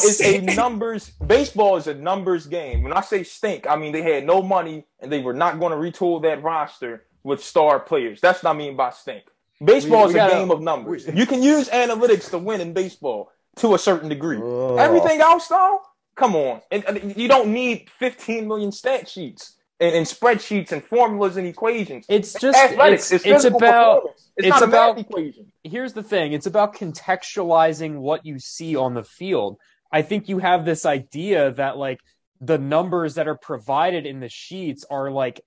is a numbers game. When I say stink, I mean they had no money and they were not going to retool that roster with star players. That's what I mean by stink. Baseball is a game of numbers. You can use analytics to win in baseball to a certain degree. Everything else, though, come on. And you don't need 15 million stat sheets. And spreadsheets and formulas and equations. It's just athletics. It's about it's not about math equation. Here's the thing. It's about contextualizing what you see on the field. I think you have this idea that like the numbers that are provided in the sheets are like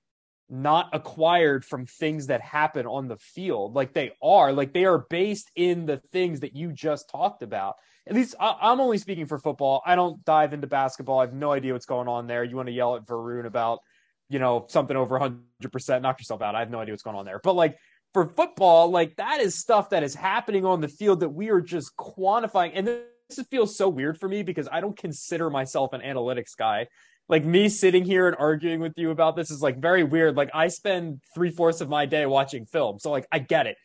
not acquired from things that happen on the field. Like they are based in the things that you just talked about. At least I'm only speaking for football. I don't dive into basketball. I have no idea what's going on there. You want to yell at Varun about, you know, something over 100%, knock yourself out. I have no idea what's going on there. But like for football, like that is stuff that is happening on the field that we are just quantifying. And this feels so weird for me because I don't consider myself an analytics guy. Like me sitting here and arguing with you about this is like very weird. Like I spend 3/4 of my day watching film. So like I get it.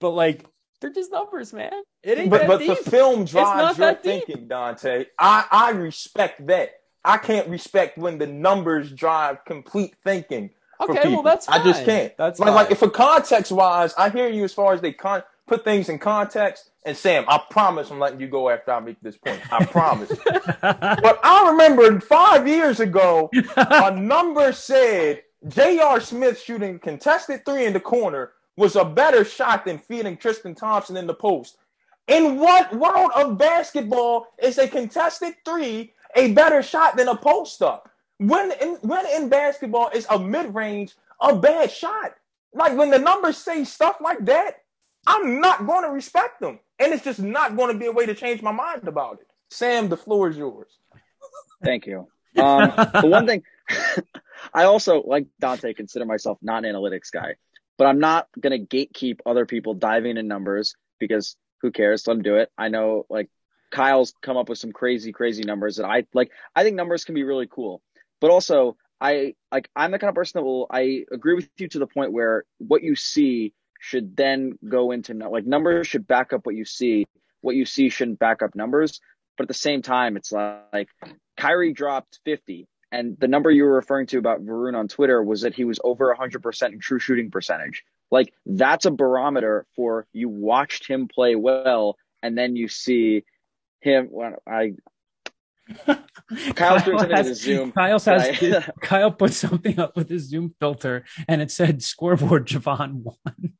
But like they're just numbers, man. It ain't that deep. But the film drives your thinking, Dante. I respect that. I can't respect when the numbers drive complete thinking. Okay, well, that's fine. I just can't. That's like, for context-wise, I hear you as far as they put things in context. And, Sam, I promise I'm letting you go after I make this point. I promise. But I remember 5 years ago, a number said J.R. Smith shooting contested three in the corner was a better shot than feeding Tristan Thompson in the post. In what world of basketball is a contested three a better shot than a post-up? When in basketball is a mid-range a bad shot? Like, when the numbers say stuff like that, I'm not going to respect them. And it's just not going to be a way to change my mind about it. Sam, the floor is yours. Thank you. The one thing, I also, like Dante, consider myself not an analytics guy. But I'm not going to gatekeep other people diving in numbers because who cares? Let them do it. I know, like, Kyle's come up with some crazy, crazy numbers that I like. I think numbers can be really cool. But also, I'm the kind of person that I agree with you to the point where what you see should then go into numbers should back up what you see. What you see shouldn't back up numbers. But at the same time, it's like Kyrie dropped 50. And the number you were referring to about Varun on Twitter was that he was over 100% in true shooting percentage. Like, that's a barometer for you watched him play well. And then you see him. Kyle's doing something with his Zoom. Kyle put something up with his Zoom filter, and it said scoreboard Javon won.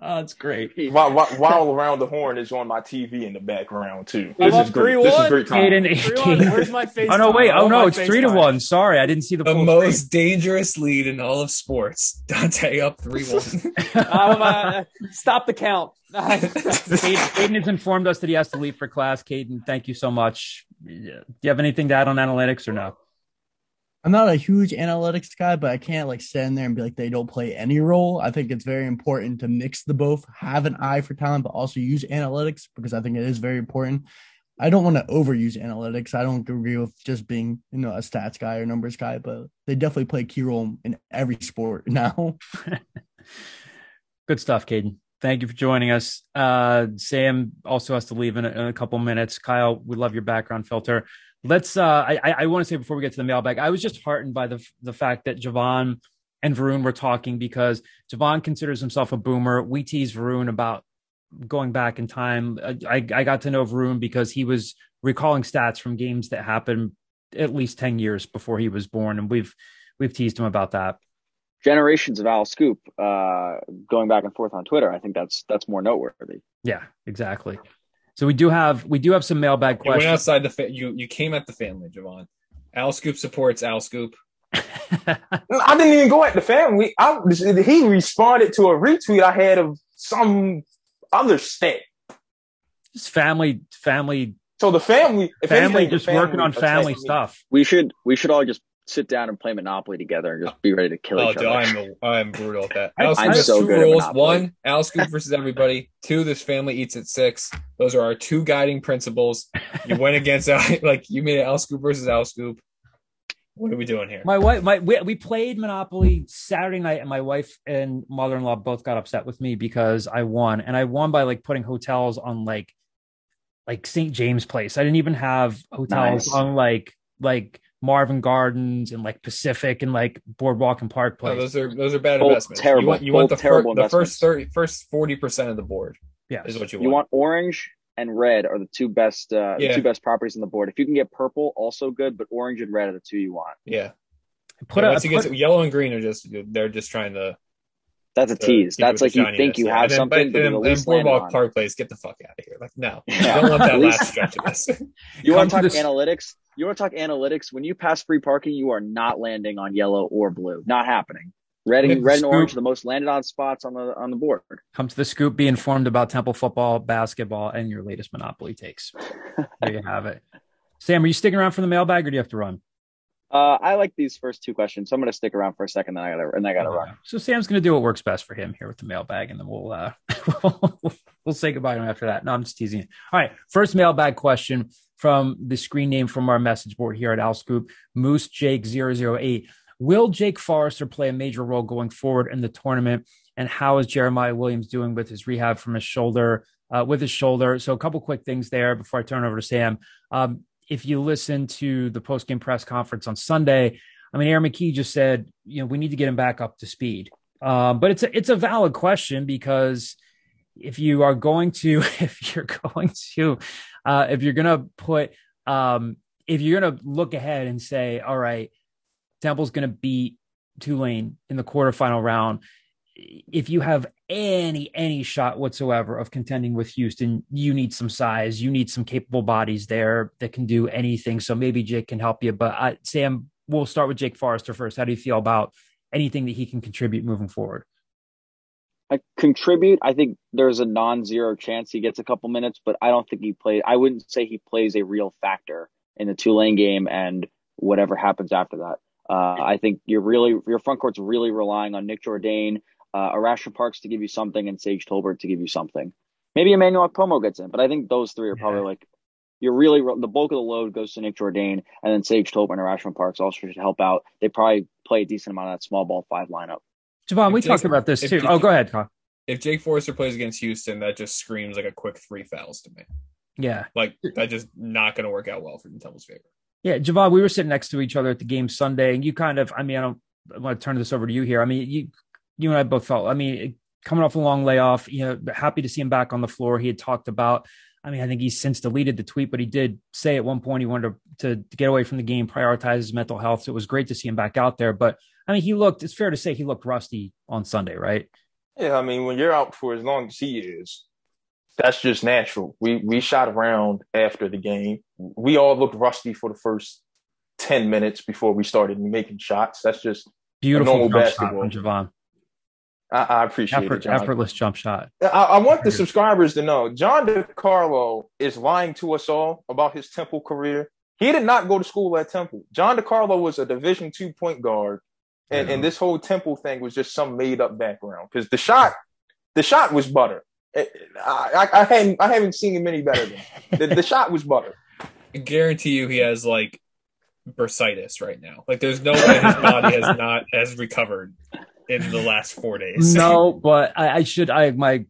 Oh, it's great. While Around the Horn is on my TV in the background, too. This is great. This is great time. Where's my face? Oh, no, wait. Oh, no, it's 3-1. Sorry, I didn't see the most dangerous lead in all of sports. Dante up 3-1. Stop the count. Caden has informed us that he has to leave for class. Caden, thank you so much. Do you have anything to add on analytics or no? I'm not a huge analytics guy, but I can't stand there and be they don't play any role. I think it's very important to mix the both, have an eye for talent, but also use analytics because I think it is very important. I don't want to overuse analytics. I don't agree with just being, a stats guy or numbers guy, but they definitely play a key role in every sport now. Good stuff, Caden. Thank you for joining us. Sam also has to leave in a couple minutes. Kyle, we love your background filter. Let's I want to say before we get to the mailbag, I was just heartened by the fact that Javon and Varun were talking because Javon considers himself a boomer. We tease Varun about going back in time. I got to know Varun because he was recalling stats from games that happened at least 10 years before he was born. And we've teased him about that. Generations of Owl Scoop going back and forth on Twitter. I think that's more noteworthy. Yeah, exactly. So we do have some mailbag questions. You went outside you came at the family, Javon. Al Scoop supports Al Scoop. I didn't even go at the family. He responded to a retweet I had of some other stat. Just family. So the family, working on family stuff. We should all just sit down and play Monopoly together and just be ready to kill each other. I'm brutal at that. I'm so good at Monopoly. 1, Al Scoop versus everybody. 2, this family eats at 6. Those are our 2 guiding principles. You went against you made it Al Scoop versus Al Scoop. What are we doing here? My wife, we played Monopoly Saturday night, and my wife and mother-in-law both got upset with me because I won, and I won by putting hotels on like St. James Place. I didn't even have hotels on like Marvin Gardens and Pacific and Boardwalk and Park Place. No, those are bad investments. Terrible. You want the first 40% of the board. Yeah, is what you want. You want orange and red are the two best two best properties on the board. If you can get purple, also good, but orange and red are the two you want. Yeah. Yellow and green are just trying to. That's a tease. That's you think you have something. And Boardwalk Park Place, get the fuck out of here. No, I don't want that last stretch of this. You want to talk analytics? You want to talk analytics? When you pass free parking, you are not landing on yellow or blue. Not happening. Red and orange are the most landed on spots on the board. Come to the Scoop. Be informed about Temple football, basketball, and your latest Monopoly takes. There you have it. Sam, are you sticking around for the mailbag, or do you have to run? I like these first two questions, so I'm going to stick around for a second, then I gotta run. So Sam's going to do what works best for him here with the mailbag, and then we'll say goodbye to him after that. No, I'm just teasing you. All right, first mailbag question from the screen name from our message board here at Owl Scoop, Moose Jake 008. Will Jake Forrester play a major role going forward in the tournament, and how is Jeremiah Williams doing with his rehab from his shoulder? So a couple quick things there before I turn over to Sam. if you listen to the post-game press conference on Sunday, I mean, Aaron McKee just said, you know, we need to get him back up to speed. But it's a valid question, because if you're going to look ahead and say, all right, Temple's going to beat Tulane in the quarterfinal round, if you have any shot whatsoever of contending with Houston, you need some size, you need some capable bodies there that can do anything. So maybe Jake can help you, but Sam, we'll start with Jake Forrester first. How do you feel about anything that he can contribute moving forward? I think there's a non-zero chance he gets a couple minutes, but I don't think he played. I wouldn't say he plays a real factor in the Tulane game and whatever happens after that. I think your front court's really relying on Nick Jordan, Arashia Parks to give you something, and Sage Tolbert to give you something. Maybe Emmanuel Akpomo gets in, but I think those three are probably the bulk of the load goes to Nick Jordan, and then Sage Tolbert and Arashia Parks also should help out. They probably play a decent amount of that small ball five lineup. Javon, we talked about this too. Go ahead, Con. If Jake Forrester plays against Houston, that just screams like a quick three fouls to me. Yeah. Like, that's just not going to work out well for the Temple's favor. Yeah, Javon, we were sitting next to each other at the game Sunday, and you kind of, I want to turn this over to you here. I mean, you and I both felt, coming off a long layoff, you know, happy to see him back on the floor. He had talked about, I think he's since deleted the tweet, but he did say at one point he wanted to get away from the game, prioritize his mental health. So it was great to see him back out there. But, it's fair to say he looked rusty on Sunday, right? Yeah, when you're out for as long as he is, that's just natural. We shot around after the game. We all looked rusty for the first 10 minutes before we started making shots. That's just beautiful normal jump basketball. Shot from Javon. I appreciate it, John. Effortless jump shot. I want the subscribers to know John DiCarlo is lying to us all about his Temple career. He did not go to school at Temple. John DiCarlo was a Division II point guard, and this whole Temple thing was just some made up background, because the shot was butter. I haven't seen him any better than the shot was butter. I guarantee you he has like bursitis right now. Like, there's no way his body has recovered in the last 4 days. No, but my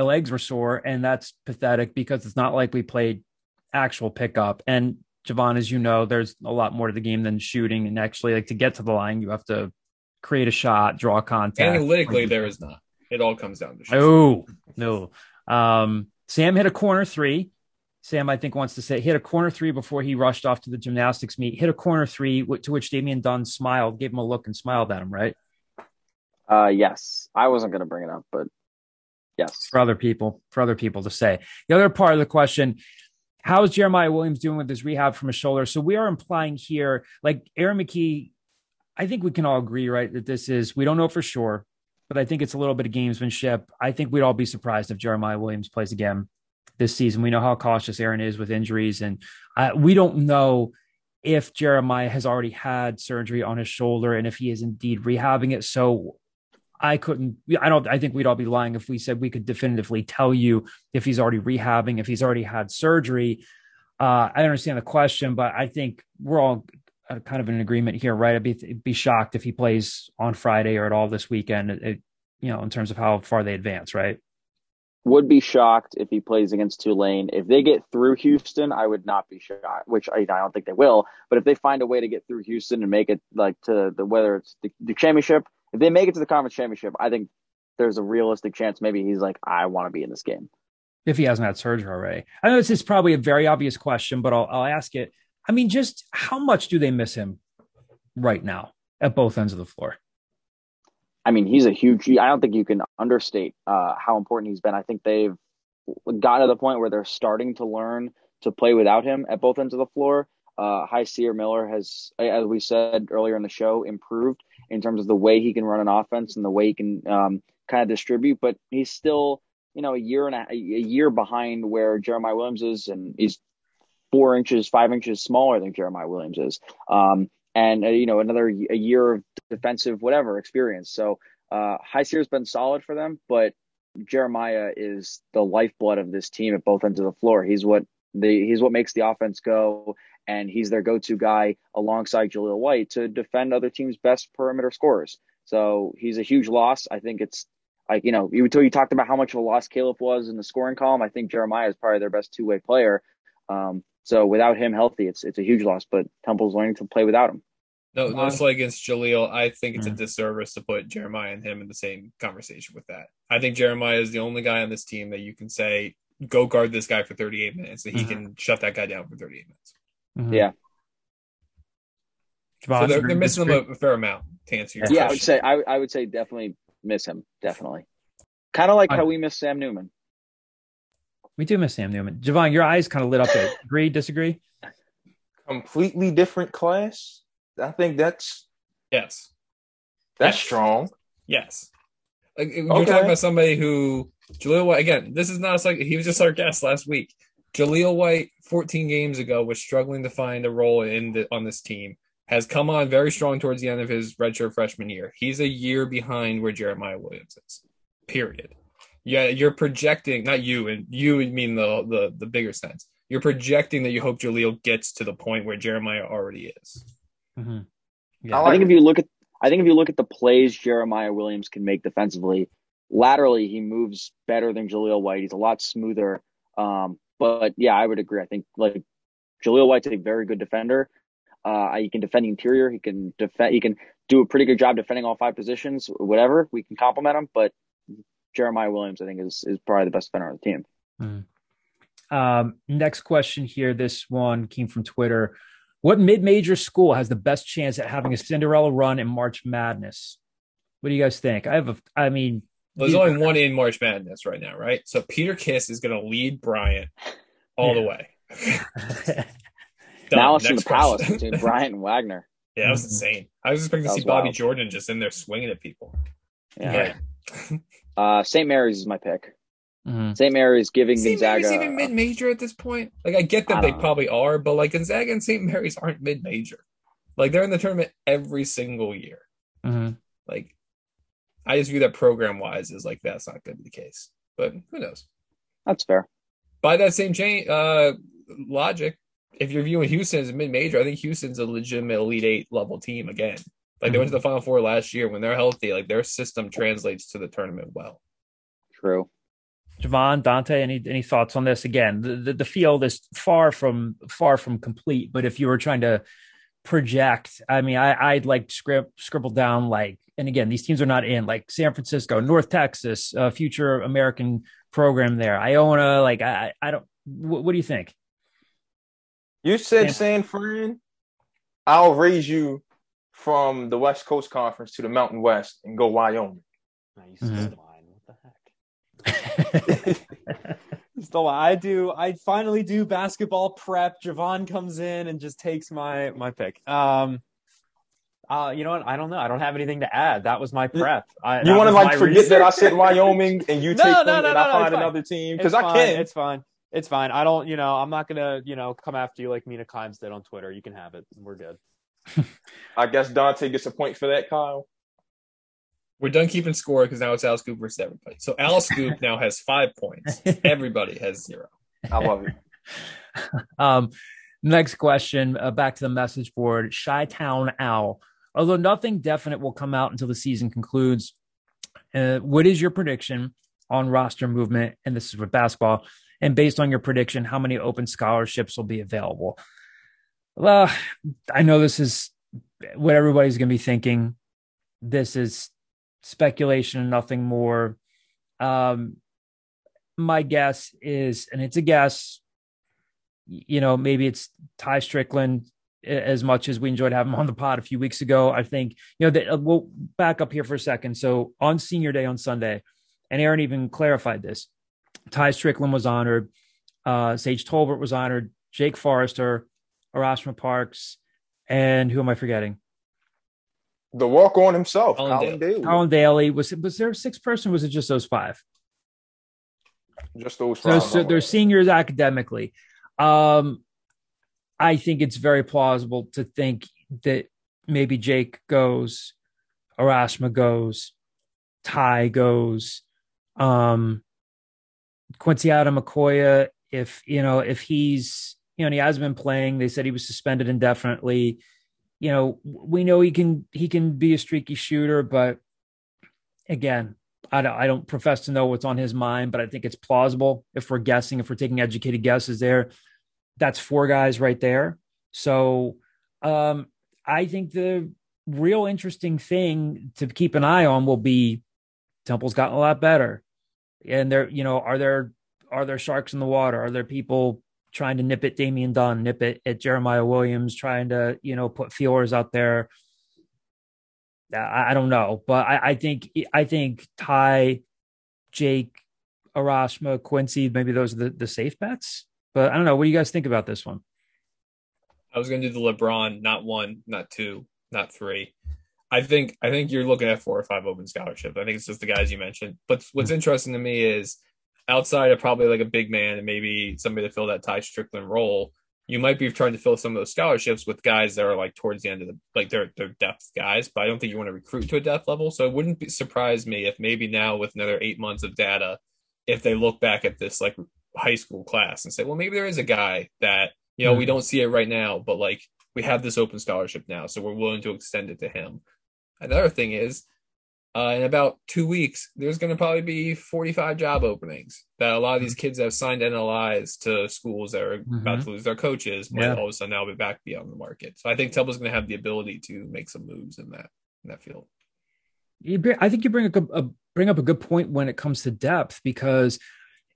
legs were sore, and that's pathetic because it's not like we played actual pickup. And Javon, as you know, there's a lot more to the game than shooting, and actually, like, to get to the line, you have to create a shot, draw contact. Analytically, there is not. It all comes down to shooting. Oh, no. Sam hit a corner three. Sam, I think, wants to say, hit a corner three before he rushed off to the gymnastics meet. Hit a corner three, to which Damian Dunn smiled, gave him a look and smiled at him, right? Yes. I wasn't going to bring it up, but yes. For other people to say. The other part of the question, how is Jeremiah Williams doing with his rehab from his shoulder? So we are implying here, like, Aaron McKee, I think we can all agree, right, that we don't know for sure, but I think it's a little bit of gamesmanship. I think we'd all be surprised if Jeremiah Williams plays again this season. We know how cautious Aaron is with injuries, and we don't know if Jeremiah has already had surgery on his shoulder and if he is indeed rehabbing it. So I think we'd all be lying if we said we could definitively tell you if he's already rehabbing, if he's already had surgery. I understand the question, but I think we're all kind of in agreement here, right? I'd be shocked if he plays on Friday or at all this weekend, in terms of how far they advance, right? Would be shocked if he plays against Tulane. If they get through Houston, I would not be shocked, which I don't think they will. But if they find a way to get through Houston and make it like to the championship, if they make it to the conference championship, I think there's a realistic chance maybe he's like, I want to be in this game. If he hasn't had surgery already. I know this is probably a very obvious question, but I'll ask it. Just how much do they miss him right now at both ends of the floor? He's I don't think you can understate how important he's been. I think they've gotten to the point where they're starting to learn to play without him at both ends of the floor. High-Seer Miller has, as we said earlier in the show, improved in terms of the way he can run an offense and the way he can kind of distribute. But he's still, a year behind where Jeremiah Williams is, and he's 5 inches smaller than Jeremiah Williams is. A year of defensive whatever experience. So High-Seer has been solid for them, but Jeremiah is the lifeblood of this team at both ends of the floor. He's what makes the offense go, and he's their go-to guy alongside Jaleel White to defend other teams' best perimeter scorers. So he's a huge loss. I think it's like, you talked about how much of a loss Caleb was in the scoring column. I think Jeremiah is probably their best two-way player. So without him healthy, it's a huge loss. But Temple's learning to play without him. No, it's like against Jaleel. I think it's a disservice to put Jeremiah and him in the same conversation with that. I think Jeremiah is the only guy on this team that you can say, go guard this guy for 38 minutes, that he can shut that guy down for 38 minutes. Yeah. So they're missing him a fair amount, to answer your question. I would say definitely miss him, definitely. Kind of like how we miss Sam Newman. We do miss Sam Newman. Javon, your eyes kind of lit up there. Agree, disagree? Completely different class. I think that's strong. Yes. You're talking about somebody who Jaleel White, again, this is not like he was just our guest last week. Jaleel White 14 games ago was struggling to find a role on this team, has come on very strong towards the end of his redshirt freshman year. He's a year behind where Jeremiah Williams is. Period. Yeah, you're projecting, not you, and you mean the bigger sense. You're projecting that you hope Jaleel gets to the point where Jeremiah already is. Mm-hmm. Yeah. I think if you look at the plays Jeremiah Williams can make defensively, laterally he moves better than Jaleel White. He's a lot smoother. But yeah, I would agree. I think like Jaleel White's a very good defender. He can defend the interior. He can defend. He can do a pretty good job defending all five positions. Whatever, we can compliment him. But Jeremiah Williams, I think, is probably the best defender on the team. Mm-hmm. Next question here. This one came from Twitter. What mid-major school has the best chance at having a Cinderella run in March Madness? What do you guys think? There's only one in March Madness right now, right? So Peter Kiss is going to lead Bryant all the way. Now it's in the Palace between Bryant and Wagner. Yeah, that was insane. I was expecting to see Bobby Jordan just in there swinging at people. Yeah. St. Mary's is my pick. Mm-hmm. St. Mary's giving Gonzaga. St. Mary's even mid-major at this point? Like, I get that they probably are, but, like, Gonzaga and St. Mary's aren't mid-major. Like, they're in the tournament every single year. Mm-hmm. Like, I just view that program-wise as, like, that's not going to be the case. But who knows? That's fair. By that same logic, if you're viewing Houston as a mid-major, I think Houston's a legitimate Elite Eight level team again. Like, they went to the Final Four last year. When they're healthy, like, their system translates to the tournament well. True. Javon, Dante, any thoughts on this? Again, the field is far from complete. But if you were trying to project, I'd like scribble down like, and again, these teams are not in like San Francisco, North Texas, future American program there, Iona. Like I don't. What do you think? You said San Fran. I'll raise you from the West Coast Conference to the Mountain West and go Wyoming. Nice. Mm-hmm. So I finally do basketball prep. Javon comes in and just takes my pick. You know what? I don't know. I don't have anything to add. That was my prep. You want to like forget research. That I said Wyoming and you I find another team because I can. It's fine. It's fine. I don't. You know, I'm not gonna. You know, come after you like Mina Kimes did on Twitter. You can have it. We're good. I guess Dante gets a point for that, Kyle. We're done keeping score because now it's Al Scoop versus everybody. So Al Scoop now has 5 points. Everybody has 0. I love it. Next question, back to the message board. Chi-Town Owl. Although nothing definite will come out until the season concludes, what is your prediction on roster movement? And this is with basketball. And based on your prediction, how many open scholarships will be available? Well, I know this is what everybody's going to be thinking. This is speculation and nothing more. My guess is, and it's a guess, you know, maybe it's Ty Strickland. As much as we enjoyed having him on the pod a few weeks ago, I think, you know, we'll back up here for a second. So on Senior Day on Sunday, and Aaron even clarified this, Ty Strickland was honored. Sage Tolbert was honored. Jake Forrester, Erasmus Parks, and who am I forgetting? The walk-on himself, Colin Daly. Colin Daly. Was there a sixth person? Or was it just those five? Just those five. So they're seniors academically. I think it's very plausible to think that maybe Jake goes, Erasmus goes, Ty goes, Quincy Adam McCoy. If he's, you know, and he hasn't been playing. They said he was suspended indefinitely. You know, we know he can be a streaky shooter, but again, I don't profess to know what's on his mind, but I think it's plausible if we're guessing, if we're taking educated guesses there, that's four guys right there. So I think the real interesting thing to keep an eye on will be Temple's gotten a lot better. And there, you know, are there sharks in the water? Are there people trying to nip at Damian Dunn, nip it at Jeremiah Williams, trying to, you know, put feelers out there? I don't know, but I think Ty, Jake, Arashma, Quincy, maybe those are the safe bets. But I don't know. What do you guys think about this one? I was going to do the LeBron, not one, not two, not three. I think you're looking at 4 or 5 open scholarships. I think it's just the guys you mentioned. But what's interesting to me is outside of probably like a big man and maybe somebody to fill that Ty Strickland role, you might be trying to fill some of those scholarships with guys that are like towards the end of the, like they're depth guys, but I don't think you want to recruit to a depth level. So it wouldn't surprise me if maybe now with another 8 months of data, if they look back at this like high school class and say, well, maybe there is a guy that, you know, we don't see it right now, but like we have this open scholarship now, so we're willing to extend it to him. Another thing is, in about 2 weeks, there's going to probably be 45 job openings that a lot of these kids have signed NLIs to schools that are about to lose their coaches. Yeah. All of a sudden, now be back beyond the market. So I think Temple's going to have the ability to make some moves in that field. I think you bring up a good point when it comes to depth, because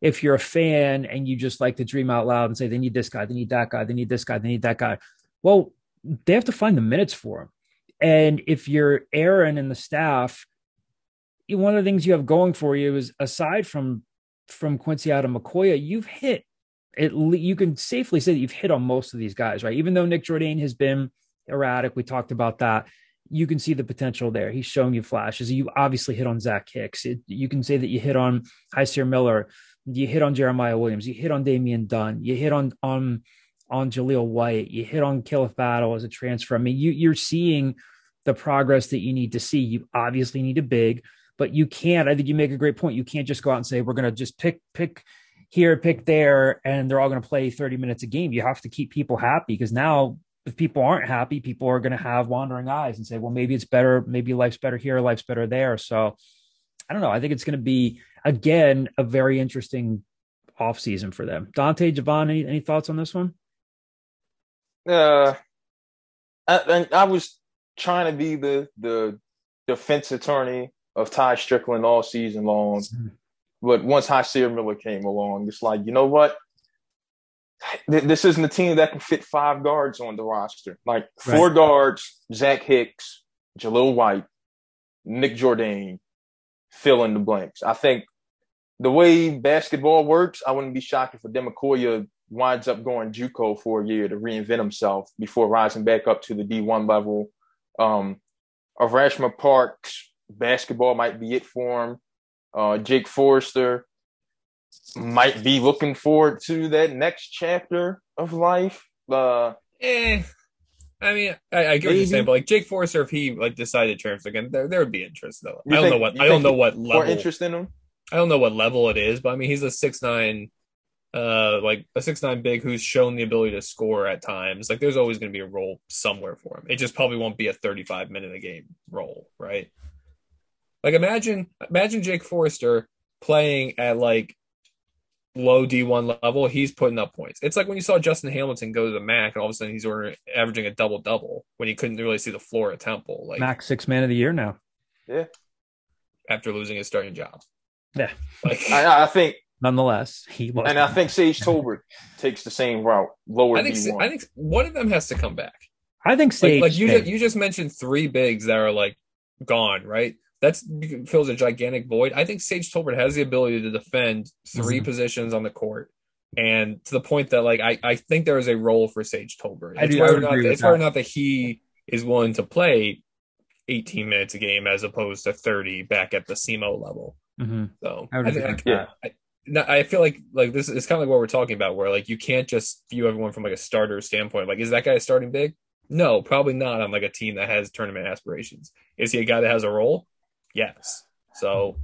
if you're a fan and you just like to dream out loud and say they need this guy, they need that guy, they need this guy, they need that guy, well, they have to find the minutes for him. And if you're Aaron and the staff, one of the things you have going for you is, aside from Quincy out of McCoy, you've hit it. You can safely say that you've hit on most of these guys, right? Even though Nick Jordan has been erratic, we talked about that. You can see the potential there. He's showing you flashes. You obviously hit on Zach Hicks. You can say that you hit on Hysir Miller. You hit on Jeremiah Williams. You hit on Damian Dunn. You hit on Jaleel White. You hit on Caleb Battle as a transfer. I mean, you're seeing the progress that you need to see. You obviously need a big. But you can't, I think you make a great point. You can't just go out and say, we're going to just pick here, pick there, and they're all going to play 30 minutes a game. You have to keep people happy, because now if people aren't happy, people are going to have wandering eyes and say, well, maybe it's better. Maybe life's better here. Life's better there. So I don't know. I think it's going to be, again, a very interesting offseason for them. Dante, Javon, any thoughts on this one? I was trying to be the defense attorney of Ty Strickland all season long. But once Hysir Miller came along, it's like, you know what? This isn't a team that can fit 5 guards on the roster. Like 4 guards, Zach Hicks, Jaleel White, Nick Jordan, fill in the blanks. I think the way basketball works, I wouldn't be shocked if Adebakoya winds up going JUCO for a year to reinvent himself before rising back up to the D1 level. Arashma Parks, basketball might be it for him. Jake Forrester might be looking forward to that next chapter of life. I mean, I get what you're saying, but like Jake Forrester, if he like decided to transfer again, there would be interest though. I don't know what level more interest in him. I don't know what level it is, but I mean, he's a 6'9", like a 6'9" big who's shown the ability to score at times. Like there's always going to be a role somewhere for him. It just probably won't be a 35-minute a game role, right? Like imagine Jake Forrester playing at like low D1 level. He's putting up points. It's like when you saw Justin Hamilton go to the MAC, and all of a sudden he's averaging a double-double when he couldn't really see the floor at Temple. Like MAC 6th man of the year now. Yeah. After losing his starting job. Yeah. Like I think nonetheless he was. And I think Sage Tolbert takes the same route. Lower D1. I think one of them has to come back. I think Sage. Like you just mentioned 3 bigs that are like gone, right? That fills a gigantic void. I think Sage Tolbert has the ability to defend 3 positions on the court, and to the point that, like, I think there is a role for Sage Tolbert. It's whether or not that he is willing to play 18 minutes a game as opposed to 30 back at the CMO level. So I feel like this is kind of like what we're talking about, where like you can't just view everyone from like a starter standpoint. Like, is that guy a starting big? No, probably not on like a team that has tournament aspirations. Is he a guy that has a role? Yes. So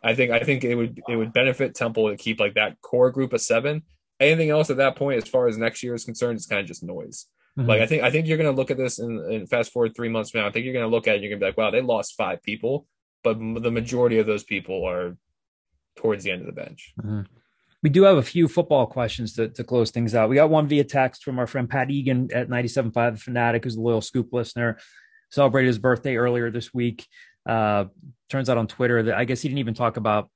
I think it would benefit Temple to keep like that core group of 7. Anything else at that point, as far as next year is concerned, it's kind of just noise. Like, I think you're going to look at this and fast forward 3 months from now, I think you're going to look at it and you're going to be like, wow, they lost 5 people, but the majority of those people are towards the end of the bench. We do have a few football questions to close things out. We got one via text from our friend Pat Egan at 97.5 The Fanatic, who's a loyal Scoop listener. Celebrated his birthday earlier this week. Turns out on Twitter that I guess he didn't even talk about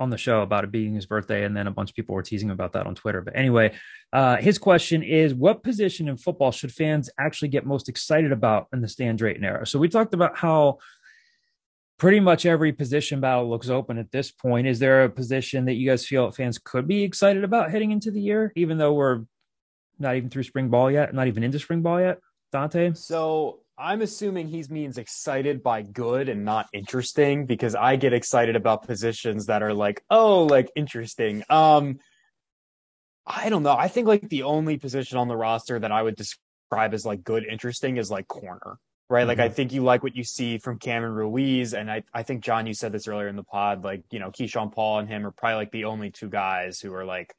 on the show about it being his birthday, and then a bunch of people were teasing him about that on Twitter. But anyway, his question is, what position in football should fans actually get most excited about in the Stan Drayton era? So we talked about how pretty much every position battle looks open at this point. Is there a position that you guys feel fans could be excited about heading into the year, even though we're not even through spring ball yet, not even into spring ball yet, Dante? So I'm assuming he means excited by good and not interesting, because I get excited about positions that are like, oh, like interesting. I don't know. I think like the only position on the roster that I would describe as like good, interesting is like corner. Right. Like, I think you like what you see from Cameron Ruiz. And I think, John, you said this earlier in the pod, like, you know, Keyshawn Paul and him are probably like the only two guys who are like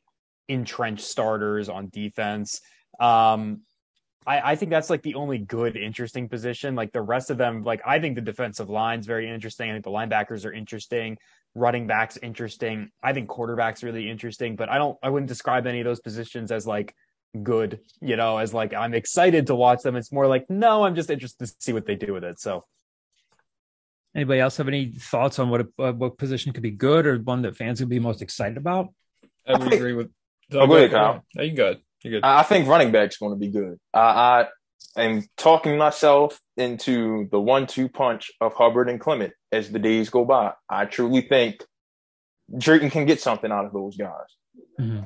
entrenched starters on defense. I think that's like the only good, interesting position. Like the rest of them, like I think the defensive line's very interesting. I think the linebackers are interesting. Running backs interesting. I think quarterback's really interesting, but I wouldn't describe any of those positions as like good, you know, as like I'm excited to watch them. It's more like, no, I'm just interested to see what they do with it. So anybody else have any thoughts on what position could be good or one that fans would be most excited about? I would agree with Kyle. No, you good. You're good. I think running back's going to be good. I am talking myself into the 1-2 punch of Hubbard and Clement as the days go by. I truly think Drayton can get something out of those guys. Mm-hmm.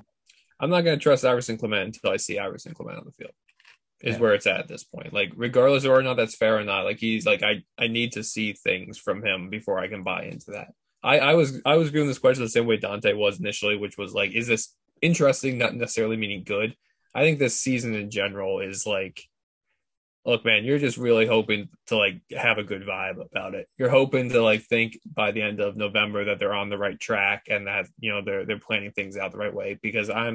I'm not going to trust Iverson Clement until I see Iverson Clement on the field is where it's at this point. Like, regardless of whether or not that's fair or not, like he's like, I need to see things from him before I can buy into that. I was viewing this question the same way Dante was initially, which was like, is this interesting? Not necessarily meaning good. I think this season in general is like, look, man, you're just really hoping to like have a good vibe about it. You're hoping to like think by the end of November that they're on the right track and that, you know, they're planning things out the right way, because I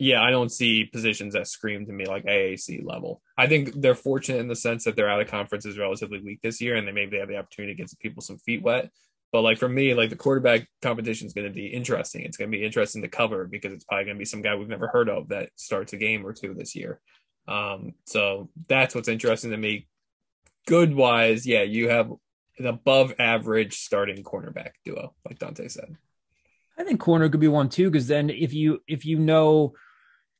don't see positions that scream to me like AAC level. I think they're fortunate in the sense that they're out of conferences relatively weak this year, and they have the opportunity to get some people some feet wet. But like for me, like the quarterback competition is going to be interesting. It's going to be interesting to cover because it's probably going to be some guy we've never heard of that starts a game or two this year. So that's what's interesting to me. Good wise, yeah, you have an above average starting cornerback duo, like Dante said. I think corner could be one too, because then if you know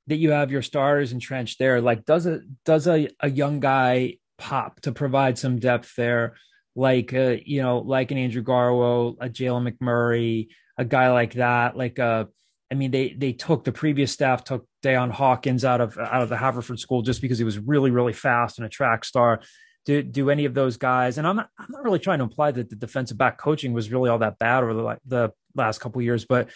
that you have your starters entrenched there, like does a young guy pop to provide some depth there, like you know, like an Andrew Garwo, a Jalen McMurray, a guy like that, like I mean, the previous staff took Deion Hawkins out of the Haverford school just because he was really, really fast and a track star. Do any of those guys? And I'm not really trying to imply that the defensive back coaching was really all that bad over the last couple of years, but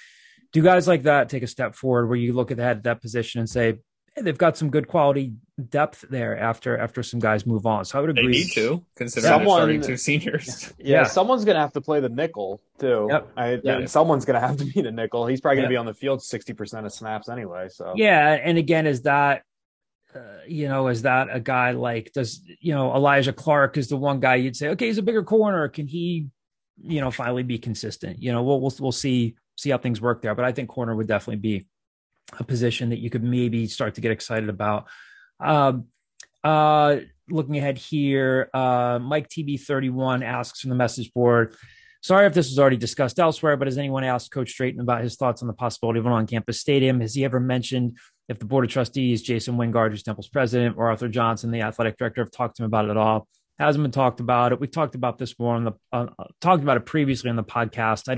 do guys like that take a step forward where you look at that position and say, hey, they've got some good quality depth there after some guys move on? So I would agree. They need to, considering starting two seniors. Yeah, someone's going to have to play the nickel too. Yep. Someone's going to have to be the nickel. He's probably going to be on the field 60% of snaps anyway. So yeah, and again, is that a guy like, does, you know, Elijah Clark is the one guy you'd say, okay, he's a bigger corner. Can he, you know, finally be consistent? You know, we'll see how things work there. But I think corner would definitely be a position that you could maybe start to get excited about. Looking ahead here, Mike TB31 asks from the message board, sorry if this was already discussed elsewhere, but has anyone asked Coach Drayton about his thoughts on the possibility of an on-campus stadium? Has he ever mentioned if the board of trustees, Jason Wingard, who's Temple's president, or Arthur Johnson, the athletic director, have talked to him about it at all? Hasn't been talked about it. We've talked about this more talked about it previously on the podcast. I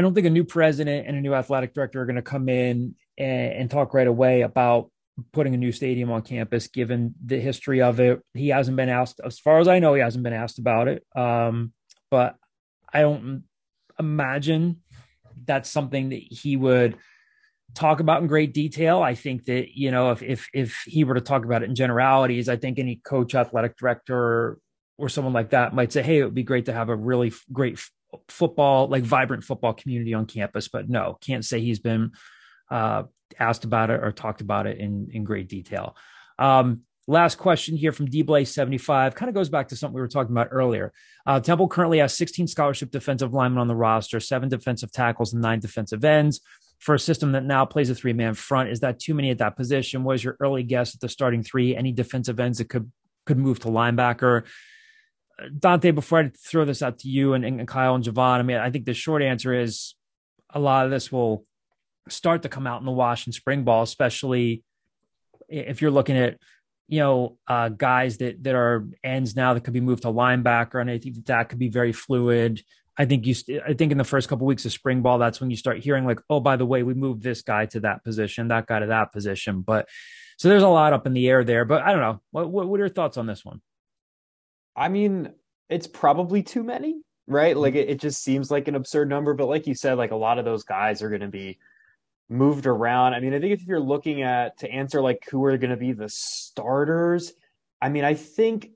don't think a new president and a new athletic director are going to come in and talk right away about putting a new stadium on campus, given the history of it. He hasn't been asked, as far as I know, he hasn't been asked about it. But I don't imagine that's something that he would talk about in great detail. I think that, you know, if he were to talk about it in generalities, I think any coach, athletic director, or someone like that might say, hey, it would be great to have a really great football, like vibrant football community on campus. But no, can't say he's been asked about it or talked about it in great detail. Last question here from DBlay75 kind of goes back to something we were talking about earlier. Temple currently has 16 scholarship defensive linemen on the roster, 7 defensive tackles, and 9 defensive ends. For a system that now plays a 3-man front, is that too many at that position? What is your early guess at the starting 3? Any defensive ends that could move to linebacker? Dante, before I throw this out to you and Kyle and Javon, I mean, I think the short answer is a lot of this will start to come out in the wash in spring ball, especially if you're looking at, you know, guys that are ends now that could be moved to linebacker. And I think that could be very fluid. I think in the first couple of weeks of spring ball, that's when you start hearing like, oh, by the way, we moved this guy to that position, that guy to that position. But so there's a lot up in the air there, but I don't know. What are your thoughts on this one? I mean, it's probably too many, right? Like it just seems like an absurd number, but like you said, like a lot of those guys are going to be moved around. I mean, I think if you're looking at to answer like who are going to be the starters, I mean, I think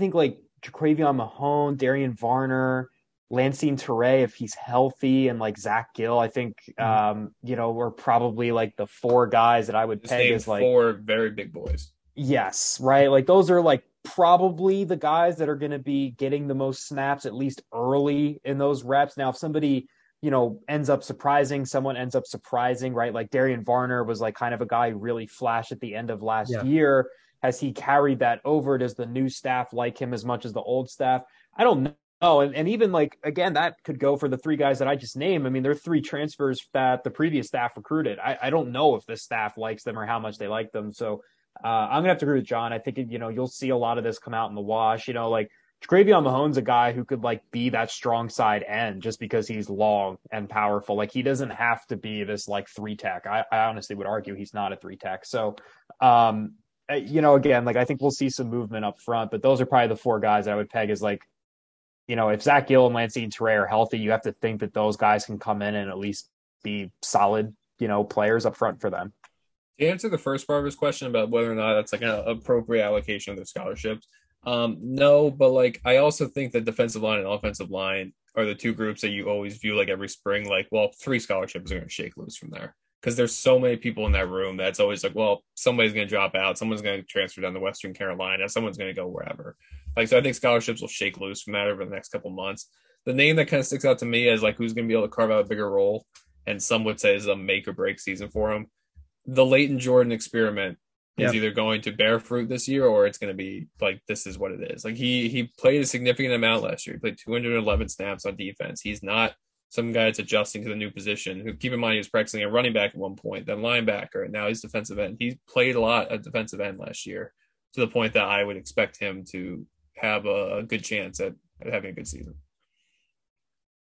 like Jaquavion Mahone, Darian Varner, Lancine Ture, if he's healthy, and like Zach Gill, I think, you know, we're probably like the 4 guys that I would peg as like 4 very big boys. Yes. Right. Like those are like probably the guys that are going to be getting the most snaps, at least early in those reps. Now, if somebody, you know, someone ends up surprising, right? Like Darian Varner was like kind of a guy who really flashed at the end of last year. Has he carried that over? Does the new staff like him as much as the old staff? I don't know. And even like, again, that could go for the 3 guys that I just named. I mean, there are 3 transfers that the previous staff recruited. I don't know if this staff likes them or how much they like them. So I'm going to have to agree with John. I think, you know, you'll see a lot of this come out in the wash. You know, like Jaquavion Mahone's a guy who could like be that strong side end just because he's long and powerful. Like he doesn't have to be this like 3-tech. I honestly would argue he's not a 3-tech. So, you know, again, like I think we'll see some movement up front, but those are probably the 4 guys I would peg as like, you know, if Zach Gill and Lancine Ture are healthy, you have to think that those guys can come in and at least be solid, you know, players up front for them. To answer the first part of his question about whether or not that's like an appropriate allocation of their scholarships, no, but like I also think that defensive line and offensive line are the 2 groups that you always view like every spring, like, well, 3 scholarships are going to shake loose from there because there's so many people in that room that's always like, well, somebody's going to drop out, someone's going to transfer down to Western Carolina, someone's going to go wherever. Like, so I think scholarships will shake loose from that over the next couple months. The name that kind of sticks out to me is like who's going to be able to carve out a bigger role, and some would say is a make or break season for him. The Leighton Jordan experiment is either going to bear fruit this year or it's going to be like, this is what it is. Like he played a significant amount last year. He played 211 snaps on defense. He's not some guy that's adjusting to the new position, who, keep in mind, he was practicing a running back at one point, then linebacker, and now he's defensive end. He played a lot at defensive end last year to the point that I would expect him to have a good chance at having a good season.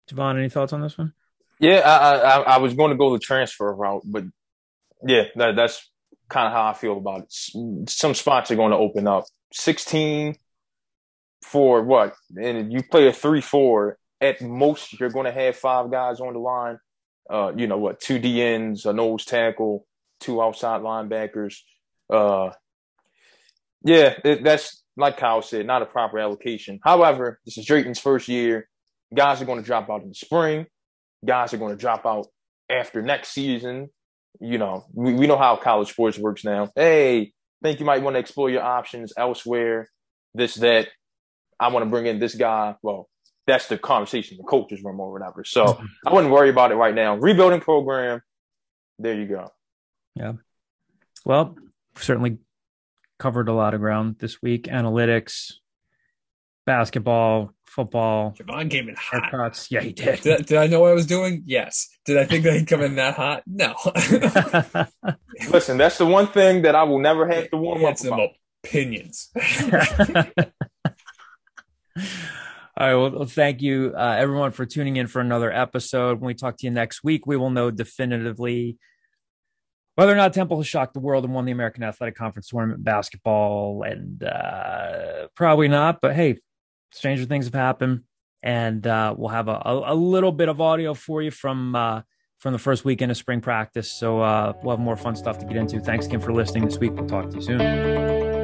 Javon, any thoughts on this one? Yeah, I was going to go the transfer route, but yeah, that's kind of how I feel about it. Some spots are going to open up. 16 for what? And you play a 3-4. At most, you're going to have 5 guys on the line. You know what? 2 DNs, a nose tackle, 2 outside linebackers. That's, like Kyle said, not a proper allocation. However, this is Drayton's first year. Guys are going to drop out in the spring. Guys are going to drop out after next season. You know, we know how college sports works now. Hey, think you might want to explore your options elsewhere, this, that. I want to bring in this guy. Well, that's the conversation the coaches room or whatever. So I wouldn't worry about it right now. Rebuilding program, there you go. Yeah. Well, certainly covered a lot of ground this week. Analytics, basketball, football. Javon came in hot. Haircuts. Yeah, he did. Did I know what I was doing? Yes. Did I think that he'd come in that hot? No. Listen, that's the one thing that I will never have to warm up about. Opinions. All right. Well, thank you, everyone, for tuning in for another episode. When we talk to you next week, we will know definitively whether or not Temple has shocked the world and won the American Athletic Conference tournament in basketball, and probably not. But hey, stranger things have happened, and we'll have a little bit of audio for you from the first weekend of spring practice. So we'll have more fun stuff to get into. Thanks again for listening this week. We'll talk to you soon.